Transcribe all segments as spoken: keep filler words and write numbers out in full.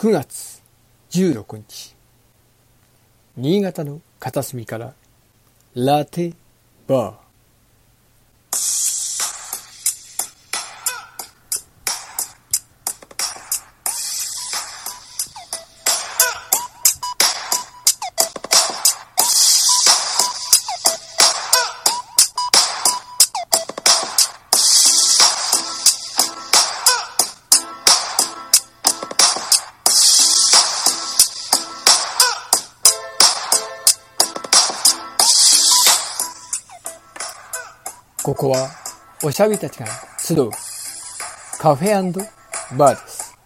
くがつじゅうろくにち、新潟の片隅からラテバー。ここはおしゃべりたちが集うカフェ&バーです。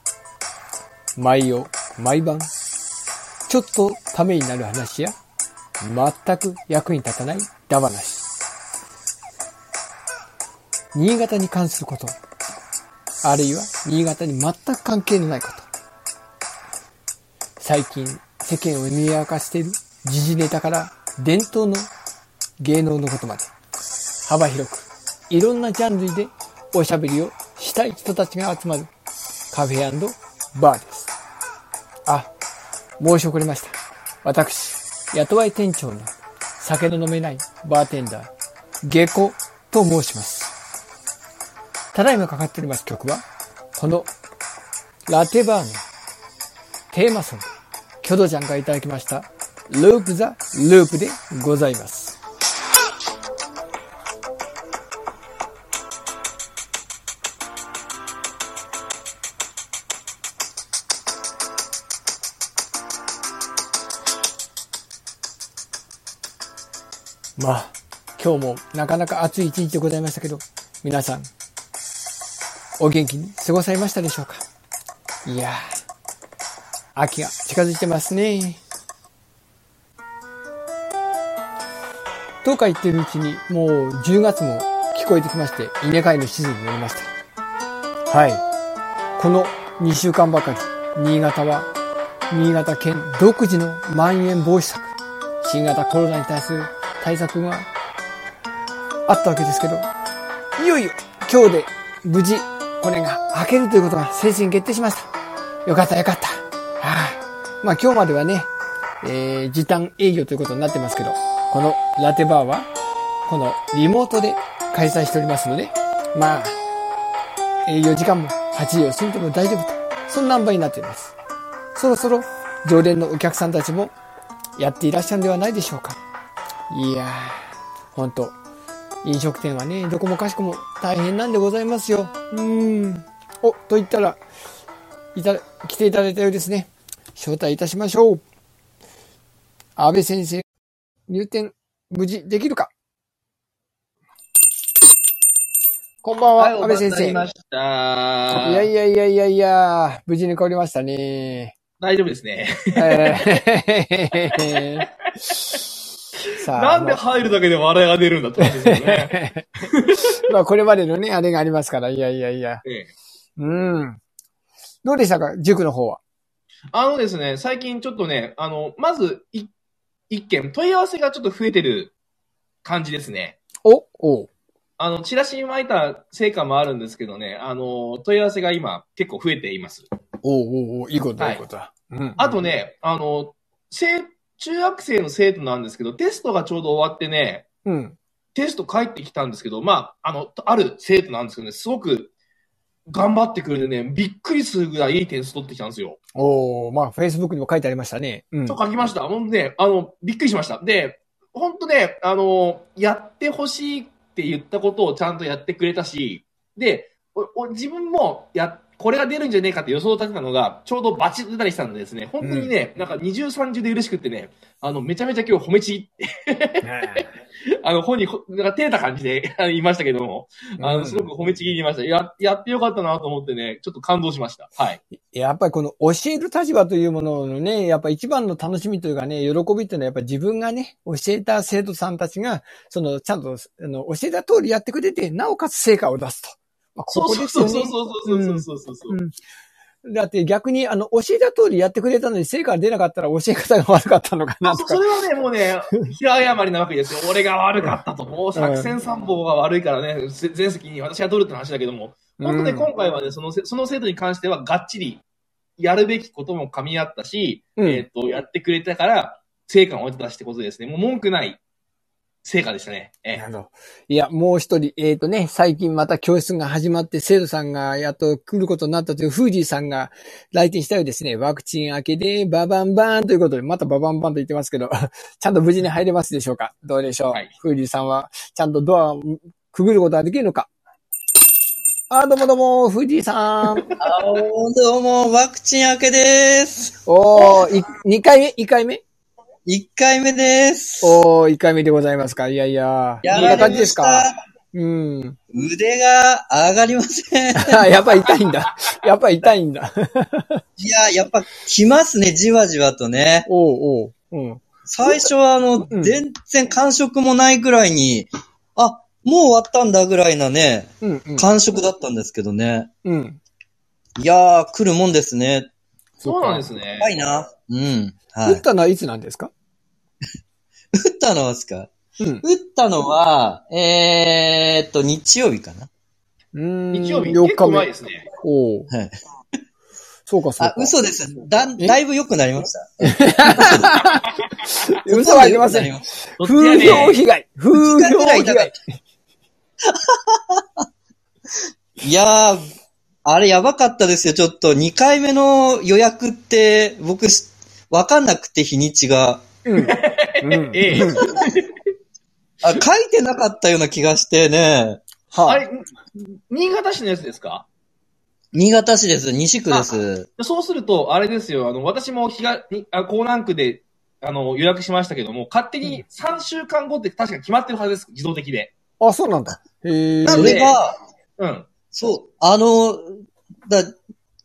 毎夜毎晩、ちょっとためになる話や、全く役に立たないだ話。新潟に関すること、あるいは新潟に全く関係のないこと。最近世間を賑やかしている時事ネタから伝統の芸能のことまで。幅広く、いろんなジャンルでおしゃべりをしたい人たちが集まるカフェ&バーです。あ、申し遅れました。私、雇わい店長の酒の飲めないバーテンダー、下戸と申します。ただいまかかっております曲は、このラテバーのテーマソング、キョドちゃんがいただきました、ループザ・ループでございます。まあ、今日もなかなか暑い一日でございましたけど、皆さん、お元気に過ごされましたでしょうか？いやー、秋が近づいてますね。とか言ってるうちに、もうじゅうがつも聞こえてきまして、稲刈りのシーズンになりました。はい。このにしゅうかんばかり、新潟は、新潟県独自のまん延防止策、新型コロナに対する対策があったわけですけど、いよいよ今日で無事これが開けるということが正式に決定しました。よかったよかった、はあ、まあ今日まではね、えー、時短営業ということになってますけど、このラテバーはこのリモートで開催しておりますので、まあ営業時間もはちじを過ぎても大丈夫と、そんな塩梅になっています。そろそろ常連のお客さんたちもやっていらっしゃるんではないでしょうか。いやー、ほんと、飲食店はね、どこもかしこも大変なんでございますよ。うーん。お、と言ったら、いた、来ていただいたようですね。招待いたしましょう。安倍先生、入店、無事できるか？こんばんは、はい、安倍先生。お待たせしました。いやいやいやいやいや、無事に来りましたね。大丈夫ですね。えーさあ、なんで入るだけで笑いが出るんだってことですよね。まあこれまでのね、あれがありますから、いやいやいや。ええ、うん。どうでしたか、塾の方は。あのですね、最近ちょっとね、あの、まずい、一件、問い合わせがちょっと増えてる感じですね。おおう。あの、チラシに巻いた成果もあるんですけどね、あの、問い合わせが今結構増えています。おうおうおう、いいことだ、はい、いいことだ。うんうん、あとね、あの、生中学生の生徒なんですけど、テストがちょうど終わってね、うん、テスト帰ってきたんですけど、まあ、あの、ある生徒なんですけどね、すごく頑張ってくれてね、びっくりするぐらいいい点数取ってきたんですよ。おー、まあ、Facebook にも書いてありましたね。うん。そう書きました。ほんとね、あの、びっくりしました。で、ほんとね、あの、やってほしいって言ったことをちゃんとやってくれたし、で、おお自分もや、これが出るんじゃねえかって予想を立てたのが、ちょうどバチッと出たりしたんでですね、本当にね、うん、なんか二重三重で嬉しくってね、あの、めちゃめちゃ今日褒めちぎって、あの、本になんか照れた感じで言いましたけども、あの、すごく褒めちぎりました。うん、や、やってよかったなと思ってね、ちょっと感動しました。はい。やっぱりこの教える立場というもののね、やっぱ一番の楽しみというかね、喜びっていうのはやっぱり自分がね、教えた生徒さんたちが、その、ちゃんと、あの、教えた通りやってくれて、なおかつ成果を出すと。まあ、ここですよね。そうそうそうそうそうそう、うんうん。だって逆に、あの、教えた通りやってくれたのに成果が出なかったら教え方が悪かったのかなとか。それはね、もうね、平誤りなわけですよ。俺が悪かったと。もう作戦参謀が悪いからね、全責任私が取るって話だけども。本当ね、うん、今回はね、その、その生徒に関してはがっちりやるべきことも噛み合ったし、うん、えっと、やってくれたから、成果を得たしってことですね。もう文句ない成果でしたね。ええ、なるほど。いや、もう一人、えっ、ー、とね、最近また教室が始まって、生徒さんがやっと来ることになったという、フージーさんが来店したようですね。ワクチン明けで、ババンバーンということで、またババンバーンと言ってますけど、ちゃんと無事に入れますでしょうか？どうでしょう、はい、フージーさんは、ちゃんとドアをくぐることができるのか？あ、どうもどうも、フージーさん。あ、どうも、ワクチン明けです。おー、にかいめ ?いち 回目一回目です。おー、一回目でございますか。いやいや。やられました。どんな感じですか？うん。腕が上がりません。やっぱ痛いんだ。やっぱ痛いんだ。いや、やっぱ来ますね、じわじわとね。おうおう。うん。最初はあの、うん、全然感触もないぐらいに、あ、もう終わったんだぐらいなね、うんうん、感触だったんですけどね。うん。いやー、来るもんですね。そうなんですね。怖いな。うん。はい、打ったのはいつなんですか？打ったのはですか、うん、打ったのは、えーっと、日曜日かな。うーん、日曜日、結構前ですね。おー。はい。そうか、そうか。あ、嘘です。だ、だいぶ良くなりました。嘘はありません。風評被害。風評被害。いやー、あれやばかったですよ。ちょっとにかいめの予約って僕わかんなくて日にちが。うん。うん、ええ。あ、書いてなかったような気がしてね。はあ、あれ、新潟市のやつですか？新潟市です。西区です。そうすると、あれですよ。あの、私も東、あ、江南区で、あの、予約しましたけども、勝手にさんしゅうかんごって確か決まってるはずです。自動的で。あ、そうなんだ。へえ。それが、うん。そう、あの、だ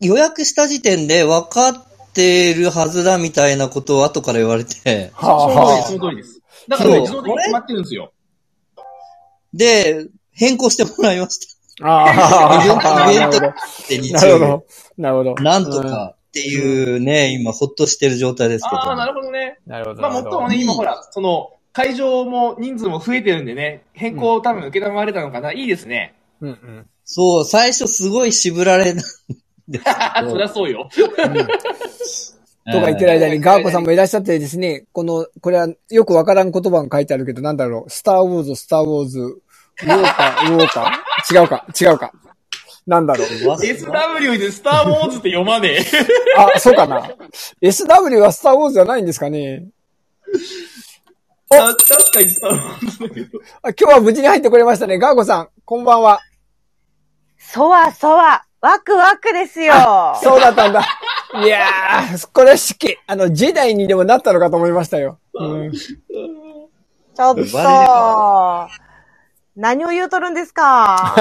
予約した時点で分かってるはずだみたいなことを後から言われて。はあはあ、その通りです。だから、ね、自動的に決まってるんですよ。で、変更してもらいました。ああ、イベントって日曜日。なるほど。なるほど。なんとかっていうね、うん、今、ほっとしてる状態ですけど。ああ、なるほどね。なるほど。まあ、もっともね、今ほら、その、会場も人数も増えてるんでね、変更を多分受け止められたのかな。うん、いいですね。うんうん、そう、最初すごい渋られなんですけど。そりゃそうよ。うん、とか言ってる間に、ガーコさんもいらっしゃってですね、この、これはよくわからん言葉が書いてあるけど、なんだろう、スターウォーズ、スターウォーズ、ウォーカー、ウォーカー違うか、違うか。なんだろう。エスダブリュー でスターウォーズって読まねえ。あ、そうかな。エスダブリュー はスターウォーズじゃないんですかね。あ、確かにスターウォーズだけど。今日は無事に入ってこれましたね。ガーコさん、こんばんは。そわそわ、ワクワクですよ。そうだったんだ。いやー、これしき、あの、ジェダイにでもなったのかと思いましたよ。うん、ちょっと、何を言うとるんですか。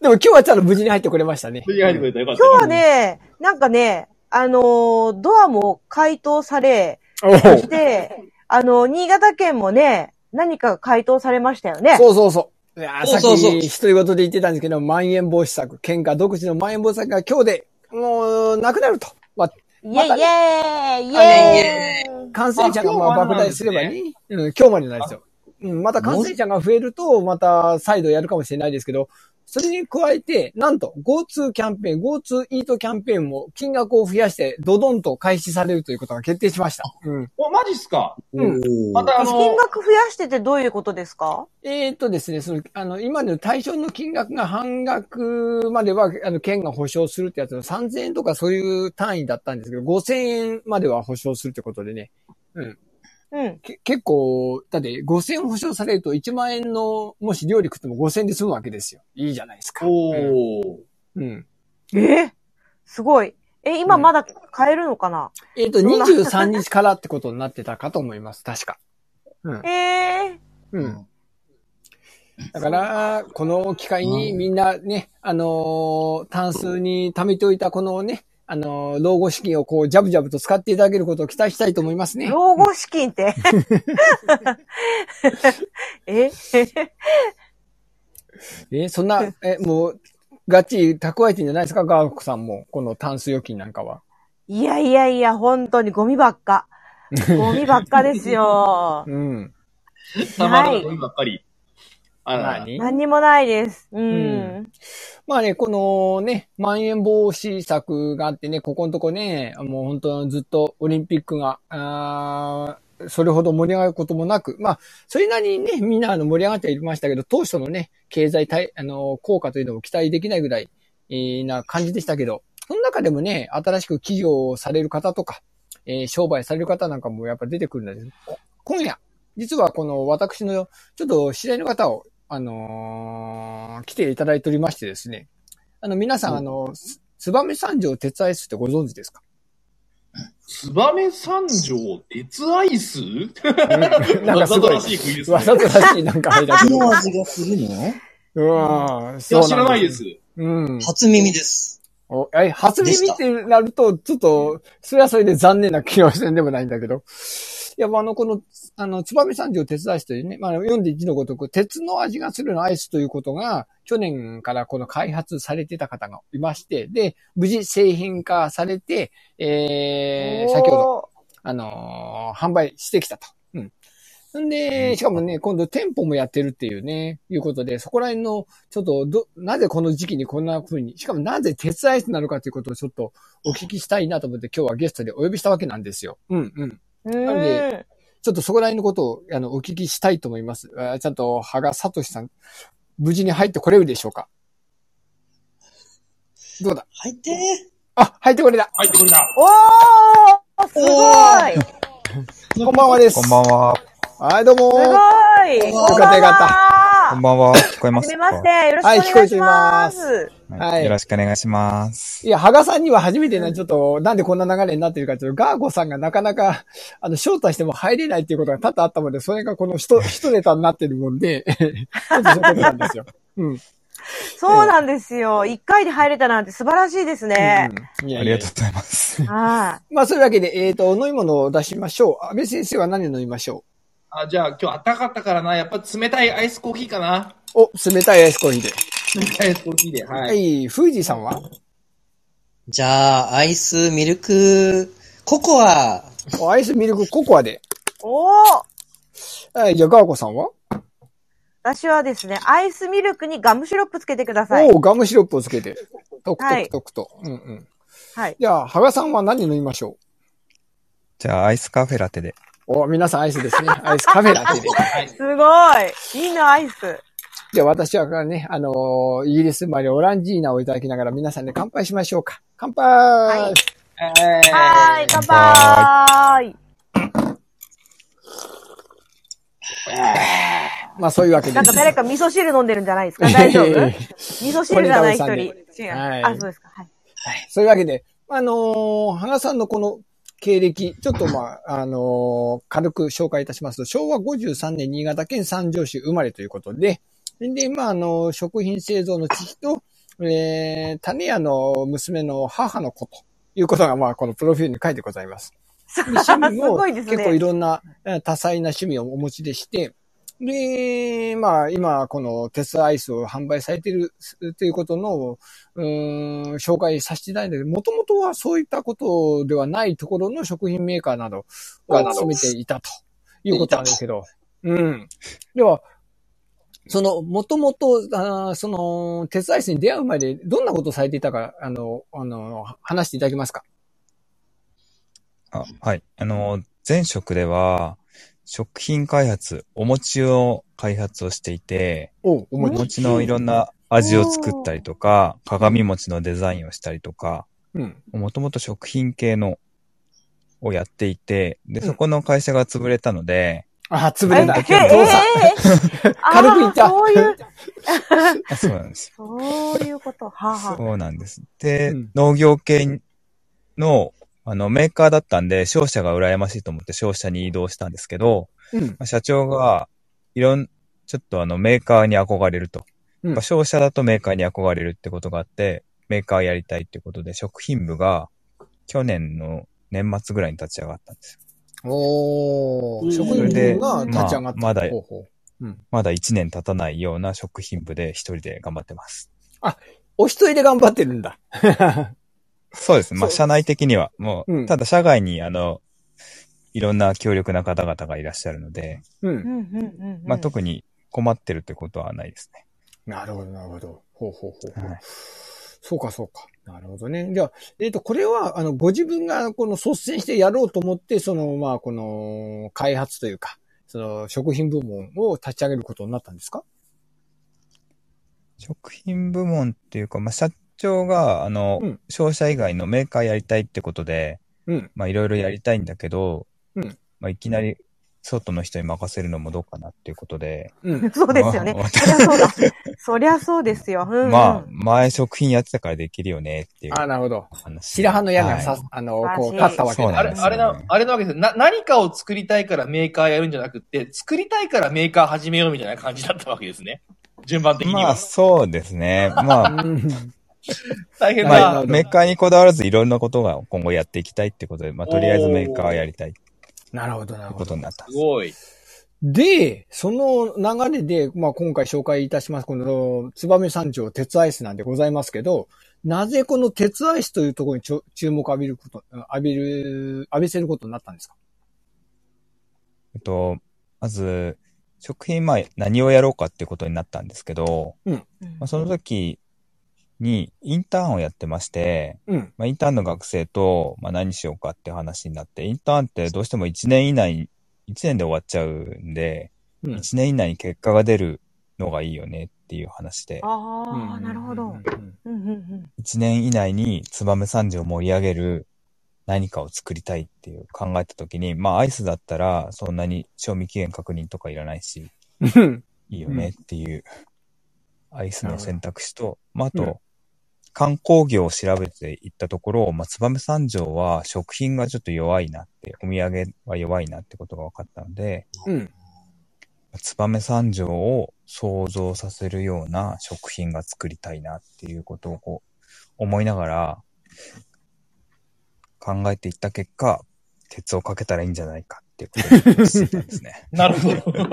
でも今日はちゃんと無事に入ってくれましたね。無事に入ってくれた、よかった。今日はね、なんかね、あのー、ドアも開通され、そして、あのー、新潟県もね、何かが開通されましたよね。そうそうそう。いやー、さっき一人ごとで言ってたんですけど、まん延防止策、県下独自のまん延防止策が今日で、もう、なくなると。ま、また、イェイイェイイェイ感染者がまあ爆大すればね、うん、今日までなんですよ。うん、また感染者が増えると、また再度やるかもしれないですけど、それに加えて、なんと、GoTo キャンペーン、GoTo イートキャンペーンも金額を増やして、ドドンと開始されるということが決定しました。うん。お、マジっすか？うん。またあの、金額増やしててどういうことですか？えーっとですね、その、あの、今の対象の金額が半額までは、あの、県が保証するってやつのさんぜんえんとかそういう単位だったんですけど、ごせんえんまでは保証するってことでね。うん。うん。結構、だってごせんえん保証されるといちまんえんの、もし料理食ってもごせんえんで済むわけですよ。いいじゃないですか。おー。うん。うん、えー、すごい。え、今まだ買えるのかな、うん、えっ、ー、と、にじゅうさんにちからってことになってたかと思います。確か。うん。えー、うん。だから、この機会にみんなね、あのー、タンスに貯めておいたこのね、あの、老後資金をこう、ジャブジャブと使っていただけることを期待したいと思いますね。老後資金ってええ、そんな、え、もう、ガチ蓄えてんじゃないですか、ガーコさんも。このタンス預金なんかは。いやいやいや、本当にゴミばっか。ゴミばっかですよ。うん。たまらないゴミばっかり。あら、何にもないです。うん。うん、まあね、このね、まん延防止策があってね、ここのとこね、もう本当ずっとオリンピックが、あそれほど盛り上がることもなく、まあ、それなりにね、みんなあの盛り上がっていましたけど、当初のね、経済対、あの、効果というのも期待できないぐらい、えー、な感じでしたけど、その中でもね、新しく起業をされる方とか、えー、商売される方なんかもやっぱ出てくるんです。今夜、実はこの私のちょっと知り合いの方を、あのー、来ていただいておりましてですね。あの、皆さん、うん、あの、燕三条鉄アイスってご存知ですか？燕三条鉄アイスなんかすごい。わざとらしいクイズですね。わざとらしいなんか入らない。どの味がするの？うん。いや、知らないです。うん。初耳です。おえ初耳ってなると、ちょっと、それはそれで残念な気がしてでもないんだけど。いや、まあ、あの、この、あの、燕三条鉄アイスというね、まあ、読んで字のごとく、鉄の味がするのアイスということが、去年からこの開発されてた方がいまして、で、無事製品化されて、えー、先ほど、あのー、販売してきたと。うん。んで、しかもね、今度店舗もやってるっていうね、いうことで、そこら辺の、ちょっと、ど、なぜこの時期にこんな風に、しかもなぜ鉄アイスなのかということをちょっとお聞きしたいなと思って、今日はゲストでお呼びしたわけなんですよ。うん、うん。なんで、ちょっとそこら辺のことを、あの、お聞きしたいと思います。あちゃんと、羽賀聡さん、無事に入ってこれるでしょうか？どうだ？入ってー。あ、入ってこれだ。入ってこれだ。おー！すごい。こんばんはです。こんばんは。はい、どうもー。すごい。よかったよかった。こんばんは。聞こえますか？はじめまして。よろしくお願いします。はい、聞こえています。はい。よろしくお願いします。いや、羽賀さんには初めてね、ちょっと、なんでこんな流れになってるかというと、ガーゴさんがなかなか、あの、招待しても入れないっていうことが多々あったもんで、それがこの人、人ネタになってるもんで、そういうことなんですよ。うん。そうなんですよ。一回で入れたなんて素晴らしいですね。うん、いやいやありがとうございます。はい。まあ、そういうわけで、えっと、飲み物を出しましょう。安倍先生は何を飲みましょう？あ、じゃあ今日暖かったからな、やっぱ冷たいアイスコーヒーかな。お、冷たいアイスコーヒーで。冷たいアイスコーヒーで、はい。はい、フージーさんは？じゃあ、アイスミルクココア。お、アイスミルクココアで。おー！はい、じゃあ、ガーコさんは？私はですね、アイスミルクにガムシロップつけてください。おー、ガムシロップをつけて。トクトクトクと。はい、うんうん。はい。じゃあ、羽賀さんは何飲みましょう？じゃあ、アイスカフェラテで。お、皆さんアイスですね。アイスカフェラテで。すごい。いいな、アイス。じゃあ私はね、あのー、イギリスまでオランジーナをいただきながら皆さんで乾杯しましょうか。乾杯、はい、えー、はーい、乾杯まあそういうわけです。なんか誰か味噌汁飲んでるんじゃないですか？大丈夫味噌汁じゃない一人。はい、あ、そうですか。はい。はい、そういうわけで、あのー、羽賀さんのこの、経歴、ちょっとまあ、あのー、軽く紹介いたしますと、しょうわごじゅうさんねん新潟県三条市生まれということで、で、まあ、あのー、食品製造の父と、えー、種屋の娘の母の子ということが、まあ、このプロフィールに書いてございます。趣味も結構いろんな多彩な趣味をお持ちでして、で、まあ、今、この鉄アイスを販売されているということの、うーん、紹介させていただいて、もともとはそういったことではないところの食品メーカーなどを勤めていたということなんですけど、うん。では、その、もともと、その、鉄アイスに出会う前で、どんなことをされていたか、あの、あの、話していただけますか？あ、はい。あの、前職では、食品開発、お餅の開発をしていて、お, お餅のいろんな味を作ったりとか、鏡餅のデザインをしたりとか、もともと食品系のをやっていて、で、そこの会社が潰れたので、うん、あ、潰れた。今日どうさ、えー、軽く言った。そういうあ、そうなんです。そういうこと。はあ、はあ、そうなんです。で、うん、農業系のあの、メーカーだったんで、商社が羨ましいと思って商社に移動したんですけど、うん、社長が、いろん、ちょっとあの、メーカーに憧れると。うん、商社だとメーカーに憧れるってことがあって、メーカーやりたいってことで、食品部が、去年の年末ぐらいに立ち上がったんですよ。おー、食品部が立ち上がった。まあ、まだ、うん、まだいちねん経たないような食品部で一人で頑張ってます。あ、お一人で頑張ってるんだ。そうです。まあ、社内的には、もう、うん、ただ社外に、あの、いろんな強力な方々がいらっしゃるので、うん、まあ、特に困ってるってことはないですね。なるほど、なるほど。ほうほうほうほう。はい、そうか、そうか。なるほどね。じゃあ、えっと、これは、あの、ご自分が、この、率先してやろうと思って、その、まあ、この、開発というか、その、食品部門を立ち上げることになったんですか？食品部門っていうか、まあ、社長が、あの、うん、商社以外のメーカーやりたいってことで、うん、まあ、いろいろやりたいんだけど、うん、まあ、いきなり、外の人に任せるのもどうかなっていうことで。うん、そうですよね。そりゃそうだ。そりゃそうですよ。うんうん、まあ、前食品やってたからできるよねっていう。あ、なるほど。白羽の矢がさ、はい、あの、こう、立ったわけで、ね、あれ、あれな、あれなわけですよ。な、何かを作りたいからメーカーやるんじゃなくって、作りたいからメーカー始めようみたいな感じだったわけですね。順番的には。まあ、そうですね。まあ。大変だ、まあ、メーカーにこだわらずいろんなことが今後やっていきたいってことで、まあ、とりあえずメーカーやりたい。なるほど、なるほど。ことになった。すごい。で、その流れで、まあ、今回紹介いたします、この、燕三条鉄アイスなんでございますけど、なぜこの鉄アイスというところにちょ注目を浴びること、浴びる、浴びせることになったんですか？えっと、まず、食品前、何をやろうかってことになったんですけど、うんまあ、その時にインターンをやってまして、うんまあ、インターンの学生と、まあ、何しようかって話になって、インターンってどうしてもいちねん以内、いちねんで終わっちゃうんで、うん、いちねん以内に結果が出るのがいいよねっていう話で。ああ、なるほど。いちねん以内に燕三条を盛り上げる何かを作りたいっていう考えたときに、まあアイスだったらそんなに賞味期限確認とかいらないし、いいよねっていうアイスの選択肢と、まああと観光業を調べていったところ、まあ、燕三条は食品がちょっと弱いなって、お土産は弱いなってことが分かったので、うん、燕三条を想像させるような食品が作りたいなっていうことをこう思いながら考えていった結果、鉄をかけたらいいんじゃないかっていうことを知ったんですね。なるほど。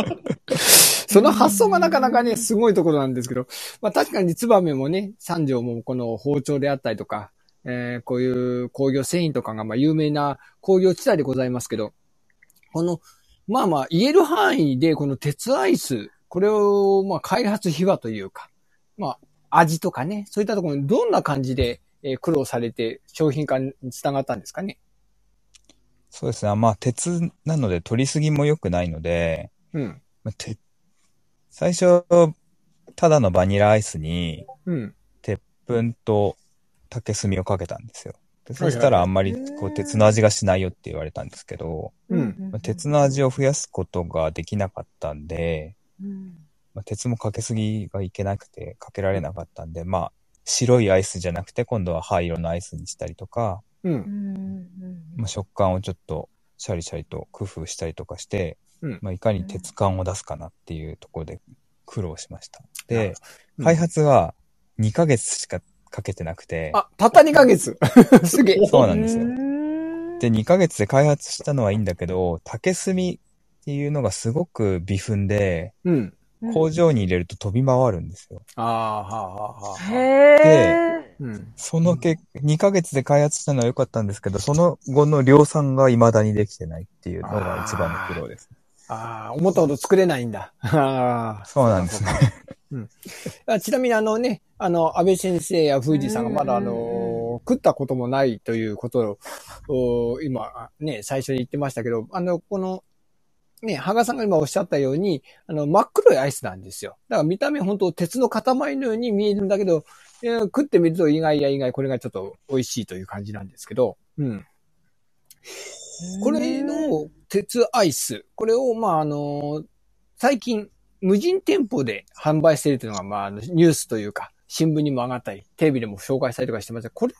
その発想がなかなかね、すごいところなんですけど、まあ確かに燕もね、三条もこの包丁であったりとか、えー、こういう工業繊維とかがまあ有名な工業地帯でございますけど、この、まあまあ言える範囲でこの鉄アイス、これをまあ開発秘話というか、まあ味とかね、そういったところにどんな感じで苦労されて商品化につながったんですかね。そうですね。まあ鉄なので取りすぎも良くないので、うん。まあ最初、ただのバニラアイスに、うん、鉄粉と竹炭をかけたんですよ。でそしたらあんまりこう鉄の味がしないよって言われたんですけど、うんまあ、鉄の味を増やすことができなかったんで、うんまあ、鉄もかけすぎがいけなくてかけられなかったんで、まあ白いアイスじゃなくて今度は灰色のアイスにしたりとか、うんまあ、食感をちょっとシャリシャリと工夫したりとかして、うんまあ、いかに鉄感を出すかなっていうところで苦労しました。で、うん、開発はにかげつしかかけてなくて。あ、たったにかげつすげえ。そうなんですよ。で、にかげつで開発したのはいいんだけど、竹炭っていうのがすごく微粉で、うん、工場に入れると飛び回るんですよ。ああ、はあ、はあ。へえ。で、うん、その結果、にかげつで開発したのは良かったんですけど、その後の量産が未だにできてないっていうのが一番の苦労です。ああ、思ったほど作れないんだ。あそうなんですね。うん、ちなみにあのね、あの、安倍先生や富士さんがまだあの、食ったこともないということを、今ね、最初に言ってましたけど、あの、この、ね、羽賀さんが今おっしゃったように、あの、真っ黒いアイスなんですよ。だから見た目本当鉄の塊のように見えるんだけど、えー、食ってみると意外や意外、これがちょっと美味しいという感じなんですけど、うん。これの鉄アイス、これを、まあ、あの、最近、無人店舗で販売しているというのが、まあ、ニュースというか、新聞にも上がったり、テレビでも紹介したりとかしてますが、これ、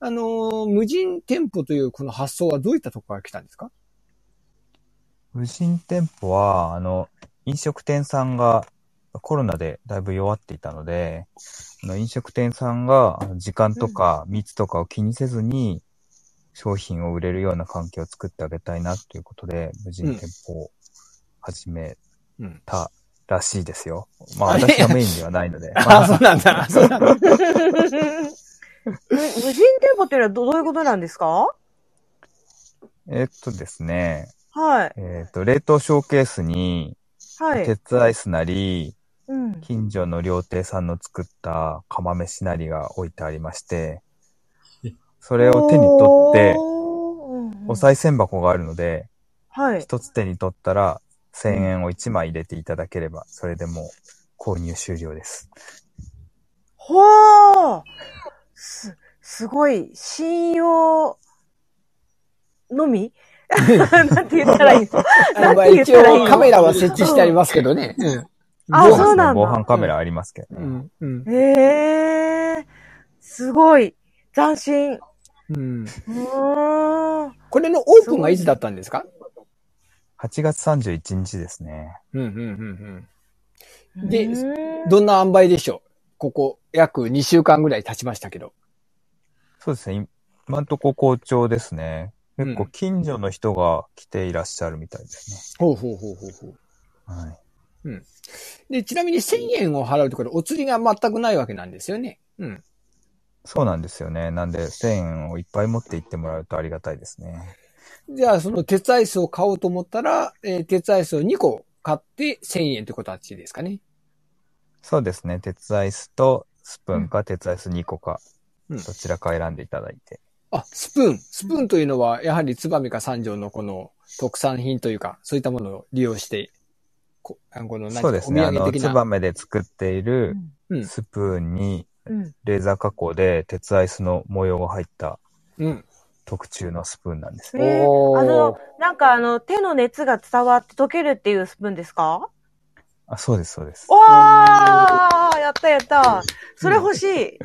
あの、無人店舗というこの発想はどういったところから来たんですか？無人店舗は、あの、飲食店さんがコロナでだいぶ弱っていたので、あの飲食店さんが時間とか密とかを気にせずに、うん商品を売れるような環境を作ってあげたいなということで、無人店舗を始めたらしいですよ。うんうん、まあ私がメインではないので。まあ、あ、そうなんだ。そうなんだ。無人店舗っていうのはどういうことなんですか？えー、っとですね。はい。えー、っと、冷凍ショーケースに、はい、鉄アイスなり、うん、近所の料亭さんの作った釜飯なりが置いてありまして、それを手に取って、お賽銭箱があるので、はい、一つ手に取ったらせんえんをいちまい入れていただければ、それでもう購入終了です。ほー！す、すごい、信用のみなんて言ったらいいのまあ一応カメラは設置してありますけどね。うん、あ、そうなんだ。防犯カメラありますけどね。うんうん、えー、すごい、斬新。うん、うんこれのオープンはいつだったんですか？ はちがつさんじゅういちにちですね。うんうんうんうん。で、どんな塩梅でしょう？ここ約にしゅうかんぐらい経ちましたけど。そうですね。今んとこ好調ですね。結構近所の人が来ていらっしゃるみたいですね。うん、ほうほうほうほうほう。はい。うん。で、ちなみにせんえんを払うところ、お釣りが全くないわけなんですよね。うん。そうなんですよね。なんでせんえんをいっぱい持って行ってもらうとありがたいですね。じゃあ、その鉄アイスを買おうと思ったら、えー、鉄アイスをにこ買ってせんえんって形ですかね。そうですね。鉄アイスとスプーンか、うん、鉄アイスにこか、どちらか選んでいただいて。あ、スプーン。スプーンというのは、やはり燕か三条のこの特産品というか、そういったものを利用して、ここの何かお土産的な。そうですね。あの、燕で作っているスプーンに、レーザー加工で鉄アイスの模様が入った、特注のスプーンなんですね。うん、おー。あの、なんかあの、手の熱が伝わって溶けるっていうスプーンですか？あ、そうです、そうです。おー！やったやった。それ欲しい。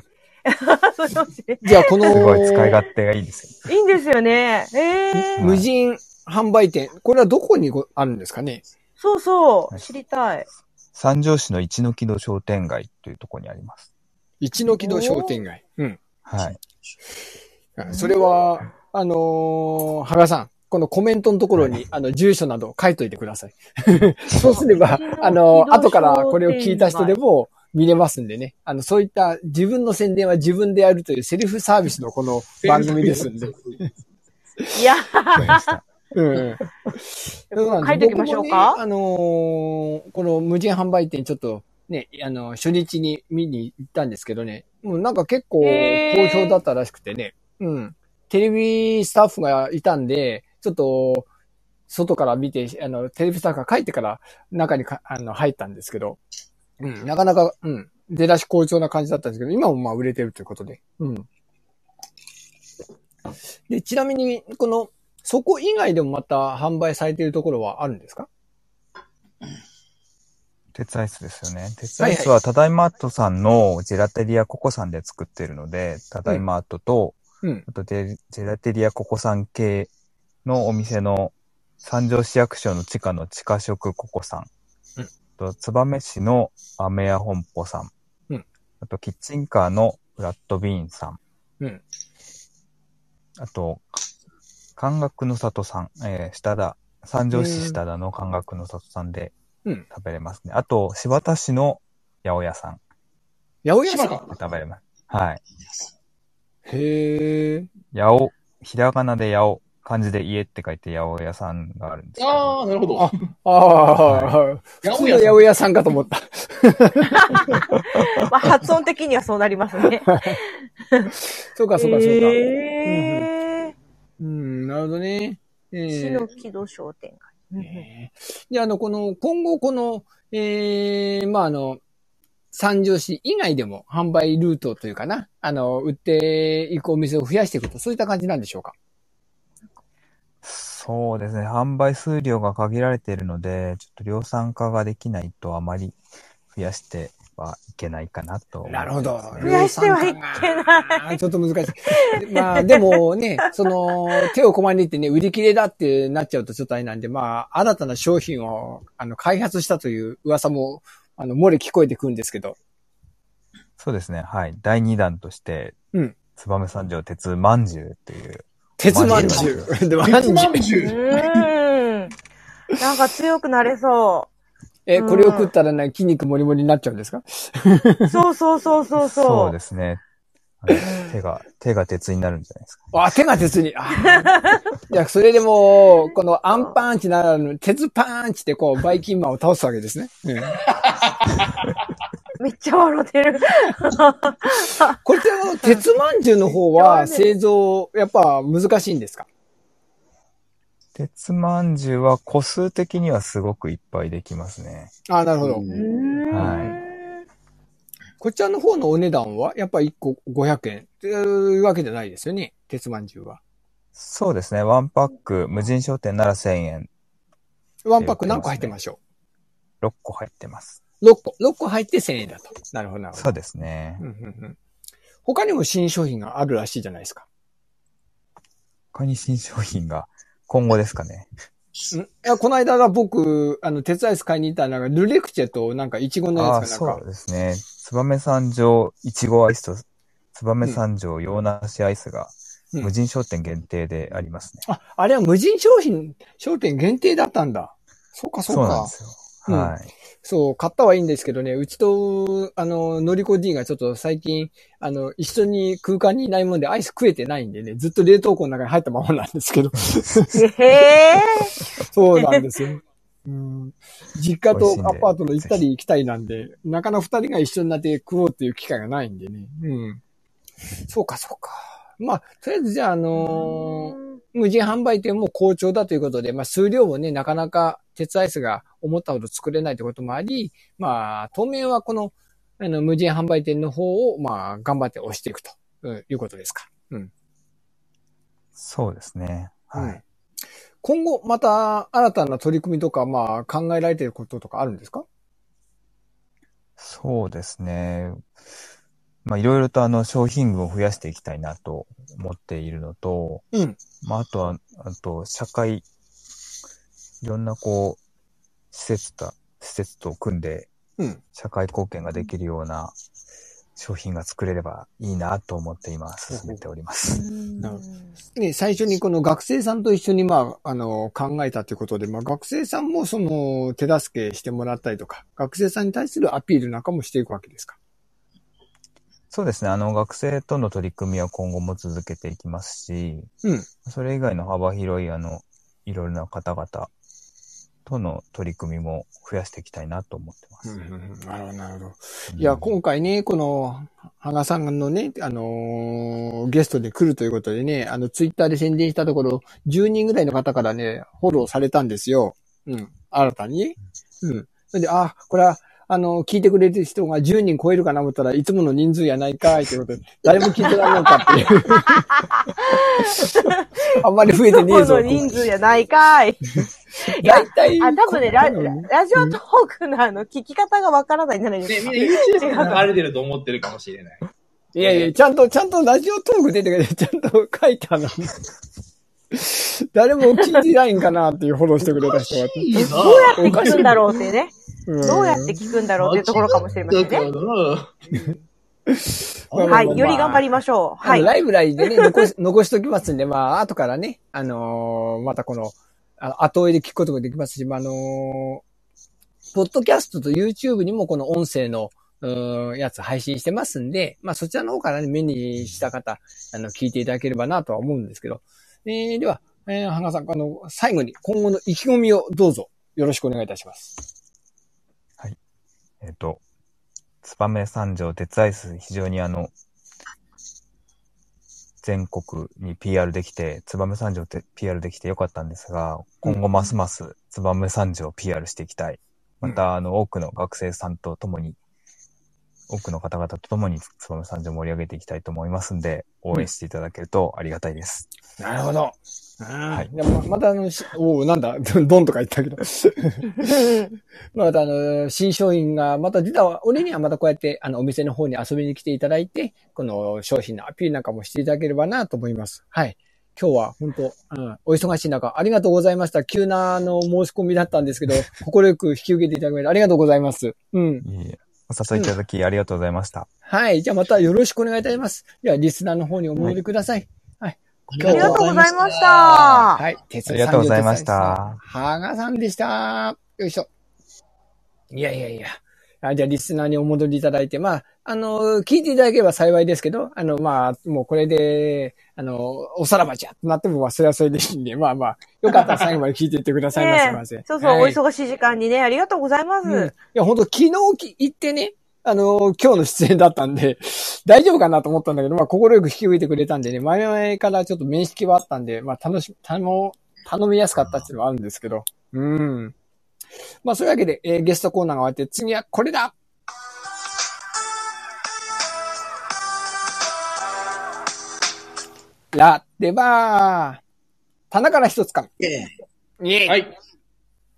それ欲しい。じゃあこの、すごい使い勝手がいいですよ。いいんですよね。えー、無人販売店。これはどこにあるんですかね？そうそう。知りたい。三条市の一ノ木戸商店街というところにあります。一ノ木戸商店街。うん。はい。それは、あのー、羽賀さん。このコメントのところに、あの、住所など書いといてください。そうすれば、あの、後からこれを聞いた人でも見れますんでね。あの、そういった自分の宣伝は自分でやるというセルフサービスのこの番組ですんで。いやー。うん。書いておきましょうか。ね、あのー、この無人販売店ちょっとね、あの、初日に見に行ったんですけどね。もうなんか結構好評だったらしくてね。うん。テレビスタッフがいたんで、ちょっと、外から見て、あの、テレビスタッフが帰ってから中にかあの入ったんですけど、うん、なかなか、うん、出だし好調な感じだったんですけど、今もまあ売れてるということで、うん。で、ちなみに、この、そこ以外でもまた販売されているところはあるんですか？鉄アイスですよね。鉄アイスはタダイマートさんのジェラテリアココさんで作っているので、タダイマートと、うん、あとジェラテリアココさん系、のお店の三条市役所の地下の地下食ココさん、うん、と燕市のアメヤ本舗さん、うん、あとキッチンカーのフラットビーンさん、うん、あと感覚の里さん、えー、下田三条市下田の感覚の里さんで食べれますね、うん、あと柴田市の八百屋さん八百屋さん食べれます。はい。へー。八百、ひらがなで八百、漢字で家って書いて八百屋さんがあるんですけど。ああ、なるほど。ああ、はい。普通の八百屋さんかと思った。まあ、発音的にはそうなりますね。そうか、そうか、そうか。えー、うん、うん、なるほどね。一ノ木戸商店街。えー、で、あの、この、今後、この、えー、まあ、あの、三条市以外でも販売ルートというかな、あの、売っていくお店を増やしていくと、そういった感じなんでしょうか？そうですね。販売数量が限られているので、ちょっと量産化ができないとあまり増やしてはいけないかなと、ね。なるほど。増やしてはいけない。ちょっと難しい。まあでもね、その手をこまねいてね、売り切れだってなっちゃうとちょっとあれなんで、まあ新たな商品をあの開発したという噂もあの漏れ聞こえてくるんですけど。そうですね。はい。だいにだんとして、うん。燕三条鉄まんじゅうという。鉄まんじゅう。で、まんじゅう。うん。なんか強くなれそう。え、これを食ったらね、筋肉もりもりになっちゃうんですか？そうそうそうそうそう。そうですね。手が、手が鉄になるんじゃないですか、ね。あ、手が鉄に。あじゃあ、それでもう、このアンパンチならぬ、鉄パンチってこう、バイキンマンを倒すわけですね。うん、めっちゃ笑ってる。これってあの、鉄まんじゅうの方は製造、やっぱ難しいんですか？鉄まんじゅうは個数的にはすごくいっぱいできますね。あ、なるほど。はい。こちらの方のお値段は、やっぱりいっこごひゃくえんっていうわけじゃないですよね、鉄まんじゅうは。そうですね、ワンパック、無人商店ならせんえん。ワンパック何個入ってましょう？ ろっ 個入ってます。ろっこ。ろっこ入ってせんえんだと。なるほど、なるほど。そうですね、うんうんうん。他にも新商品があるらしいじゃないですか。他に新商品が、今後ですかね。んいやこの間は僕、あの、鉄アイス買いに行ったら、なんか、ルレクチェと、なんか、イチゴのやつかなんか。そうですね。燕三条いちごアイスと、燕三条洋梨アイスが、無人商店限定でありますね、うんうん。あ、あれは無人商品、商店限定だったんだ。そうか、そうか。そうなんですよ。はい。うん、そう、買ったはいいんですけどね、うちと、あの、のりこ D がちょっと最近、あの、一緒に空間にいないもんでアイス食えてないんでね、ずっと冷凍庫の中に入ったままなんですけど。へぇそうなんですよ。うん実家とアパートの行ったり行きたいなんで、なかなか二人が一緒になって食おうっていう機会がないんでね。うん。そうか、そうか。まあ、とりあえずじゃあ、あのー、無人販売店も好調だということで、まあ、数量もね、なかなか鉄アイスが思ったほど作れないということもあり、まあ、当面はこの、あの、無人販売店の方を、まあ、頑張って押していくということですか。うん。そうですね。はい。うん今後、また新たな取り組みとか、まあ、考えられていることとかあるんですか？そうですね。まあ、いろいろとあの、商品群を増やしていきたいなと思っているのと、うん。まあ、あとは、あと、社会、いろんなこう、施設と、施設と組んで、うん。社会貢献ができるような商品が作れればいいなと思って今進めております。ね、最初にこの学生さんと一緒にまあ、あの、考えたということで、まあ学生さんもその手助けしてもらったりとか、学生さんに対するアピールなんかもしていくわけですか？そうですね。あの、学生との取り組みは今後も続けていきますし、うん。それ以外の幅広いあの、いろいろな方々との取り組みも増やしていきたいなと思ってます。うん、なるほど、なるほど。いや、今回ね、この、羽賀さんのね、あのー、ゲストで来るということでね、あの、ツイッターで宣伝したところ、じゅうにんぐらいの方からね、フォローされたんですよ。うん。新たに。うん。それで、あ、これは、あの、聞いてくれてる人がじゅうにん超えるかな思ったらいつもの人数やないかいということで、誰も聞いてないのかっていう。あんまり増えてねえぞ。いつもの人数やないかい。いや、あ、多分ね、ラジオトークのあの、聞き方がわからないんじゃないですか。ね、みんな YouTube が離れてると思ってるかもしれない。いやいや、ちゃんと、ちゃんとラジオトーク出てくれて、ちゃんと書いたの。誰も聞いてないんかなっていうフォローしてくれた人が。どうやって聞くんだろうってね。どうやって聞くんだろうっていうところかもしれませんね。はい、より頑張りましょう。はい。ライブライでね、残し、残しときますんで、まあ、後からね、あのー、またこの、あの、後追いで聞くこともできますし、まあ、あのー、ポッドキャストと YouTube にもこの音声の、うーん、やつ配信してますんで、まあ、そちらの方からね、目にした方、あの、聞いていただければなとは思うんですけど、えー、では、えー、羽賀さん、あの、最後に今後の意気込みをどうぞよろしくお願いいたします。はい。えっ、ー、と、燕三条鉄アイス、非常にあの、全国に ピーアール できて、燕三条って ピーアール できてよかったんですが、今後ますます燕三条を ピーアール していきたい。また、あの、多くの学生さんと共に、多くの方々と共に燕三条を盛り上げていきたいと思いますんで、応援していただけるとありがたいです。うん、なるほど。はい。ま, またあの、おなんだ、ドンとか言ったけど。またあの、新商品が、また実は俺にはまたこうやって、あの、お店の方に遊びに来ていただいて、この商品のアピールなんかもしていただければなと思います。はい。今日は本当、うん、お忙しい中、ありがとうございました。急なあの、申し込みだったんですけど、心よく引き受けていただきありがとうございます。うん。いいお誘いいただき、うん、ありがとうございました。はい。じゃあまたよろしくお願いいたします。では、リスナーの方にお戻りください。はい。はい、ありがとうございました。はい。鉄アイス。ありがとうございました。羽賀さんでした。よいしょ。いやいやいや。あじゃあリスナーにお戻りいただいて、まあ、あの、聞いていただければ幸いですけど、あの、まあ、もうこれで、あの、おさらばじゃってなっても、まあ、それはそれでいいんで、まあまあ、よかったら最後まで聞いていってくださいませませ。ね、そうそう、はい、お忙しい時間にね、ありがとうございます。うん、いや、本当昨日行ってね、あの、今日の出演だったんで、大丈夫かなと思ったんだけど、まあ、心よく引き受けてくれたんでね、前々からちょっと面識はあったんで、まあ、楽し、頼も、頼みやすかったっていうのはあるんですけど、うん。まあ、そういうわけで、えー、ゲストコーナーが終わって、次はこれだ！ラ・デバー！棚から一つか。イェイ！イェイ！はい。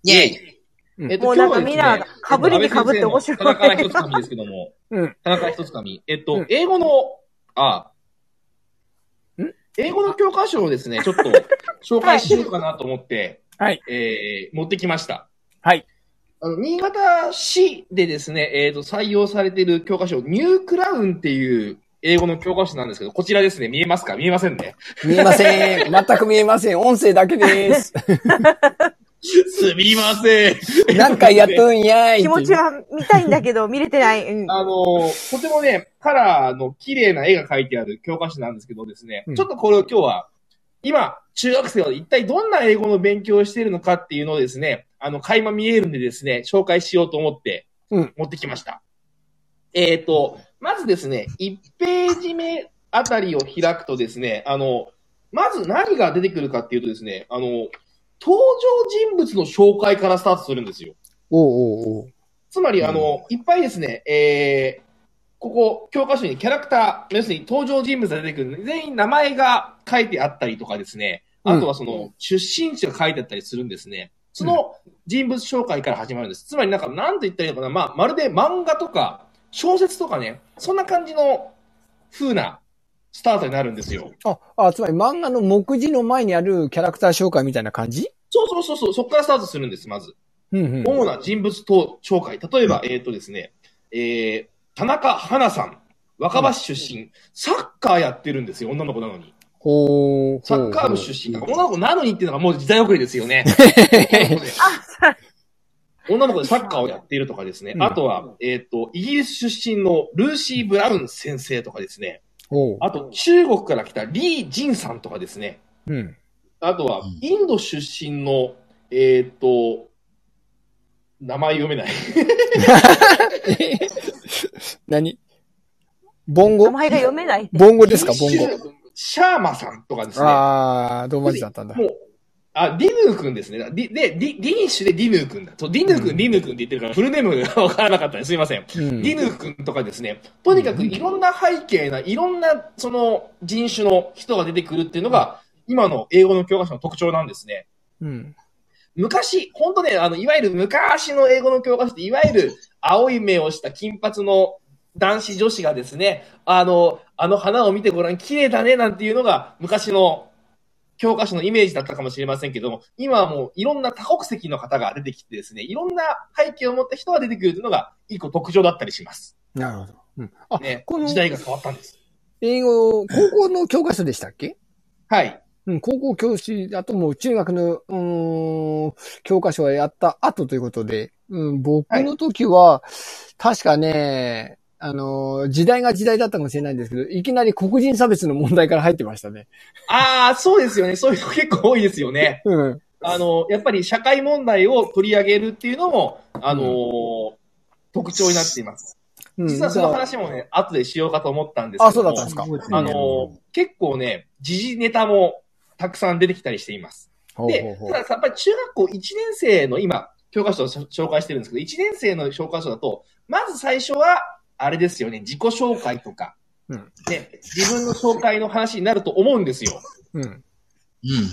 イェイ！えっと、もうなんかみんな、かぶりにかぶって面白い。棚から一つかみですけども。うん。棚から一つかみ。えっと、うん、英語の、あ、ん？英語の教科書をですね、ちょっと紹介しようかなと思って、はい。えー、持ってきました。はい。あの、新潟市でですね、えっと、採用されている教科書、ニュークラウンっていう英語の教科書なんですけど、こちらですね、見えますか？見えませんね。見えません。全く見えません。音声だけです。すみません。なんかやっとんやい。気持ちは見たいんだけど、見れてない。うん、あの、とてもね、カラーの綺麗な絵が描いてある教科書なんですけどですね、うん、ちょっとこれを今日は、今、中学生は一体どんな英語の勉強をしているのかっていうのをですね、あの、垣間見えるんでですね、紹介しようと思って、うん、持ってきました。えっと、まずですね、いちページ目あたりを開くとですね、あの、まず何が出てくるかっていうとですね、あの、登場人物の紹介からスタートするんですよ。おうおうおう。つまり、あの、いっぱいですね、えー、ここ、教科書にキャラクター、要するに登場人物が出てくる。全員名前が書いてあったりとかですね。あとはその、出身地が書いてあったりするんですね。その人物紹介から始まるんです。つまりなんか、なんと言ったらいいのかな。まあ、まるで漫画とか、小説とかね、そんな感じの風なスタートになるんですよ。あ、あ、つまり漫画の目次の前にあるキャラクター紹介みたいな感じ？そうそうそうそう、そこからスタートするんです、まず。うんうん、主な人物と紹介。例えば、えっとですね、えー、田中花さん、若林出身、うん、サッカーやってるんですよ、女の子なのに。ほー。サッカー部出身だから、女の子なのにっていうのがもう時代遅れですよね。女の子でサッカーをやっているとかですね。うん、あとは、えっと、イギリス出身のルーシー・ブラウン先生とかですね。うん、あと、中国から来たリー・ジンさんとかですね。うん、あとは、インド出身の、えっと、名前読めない。何？ボンゴ？名前が読めない。ボンゴですか？ボンゴ。シャーマさんとかですね。ああ、どうマジだったんだ。もう、あ、ディヌー君ですね。で、で、ディ、ディニッシュでディヌー君だ。そう、ディヌー君、うん、ディヌー君って言ってるから、フルネームがわからなかったね。すいません。うん、ディヌー君とかですね。とにかくいろんな背景な、いろんな、その、人種の人が出てくるっていうのが、うん、今の英語の教科書の特徴なんですね。うん。昔、ほんとね、あの、いわゆる昔の英語の教科書って、いわゆる青い目をした金髪の男子女子がですね、あの、あの花を見てごらん、綺麗だね、なんていうのが昔の教科書のイメージだったかもしれませんけども、今はもういろんな多国籍の方が出てきてですね、いろんな背景を持った人が出てくるというのが一個特徴だったりします。なるほど。うん。あ、ね、この時代が変わったんです。英語、高校の教科書でしたっけ？はい。うん、高校教師だともう中学の、うーん、教科書をやった後ということで、うん、僕の時は、確かね、はい、あの、時代が時代だったかもしれないんですけど、いきなり黒人差別の問題から入ってましたね。ああ、そうですよね。そういうの結構多いですよね。うん。あの、やっぱり社会問題を取り上げるっていうのも、あのー、うん、特徴になっています。実はその話もね、うん、後でしようかと思ったんですけど。あ、そうだったんですか。あのー、結構ね、時事ネタも、たくさん出てきたりしています。で、ただやっぱり中学校いちねん生の今、教科書を紹介してるんですけど、いちねん生の教科書だと、まず最初は、あれですよね、自己紹介とか、うん、で、自分の紹介の話になると思うんですよ。うん、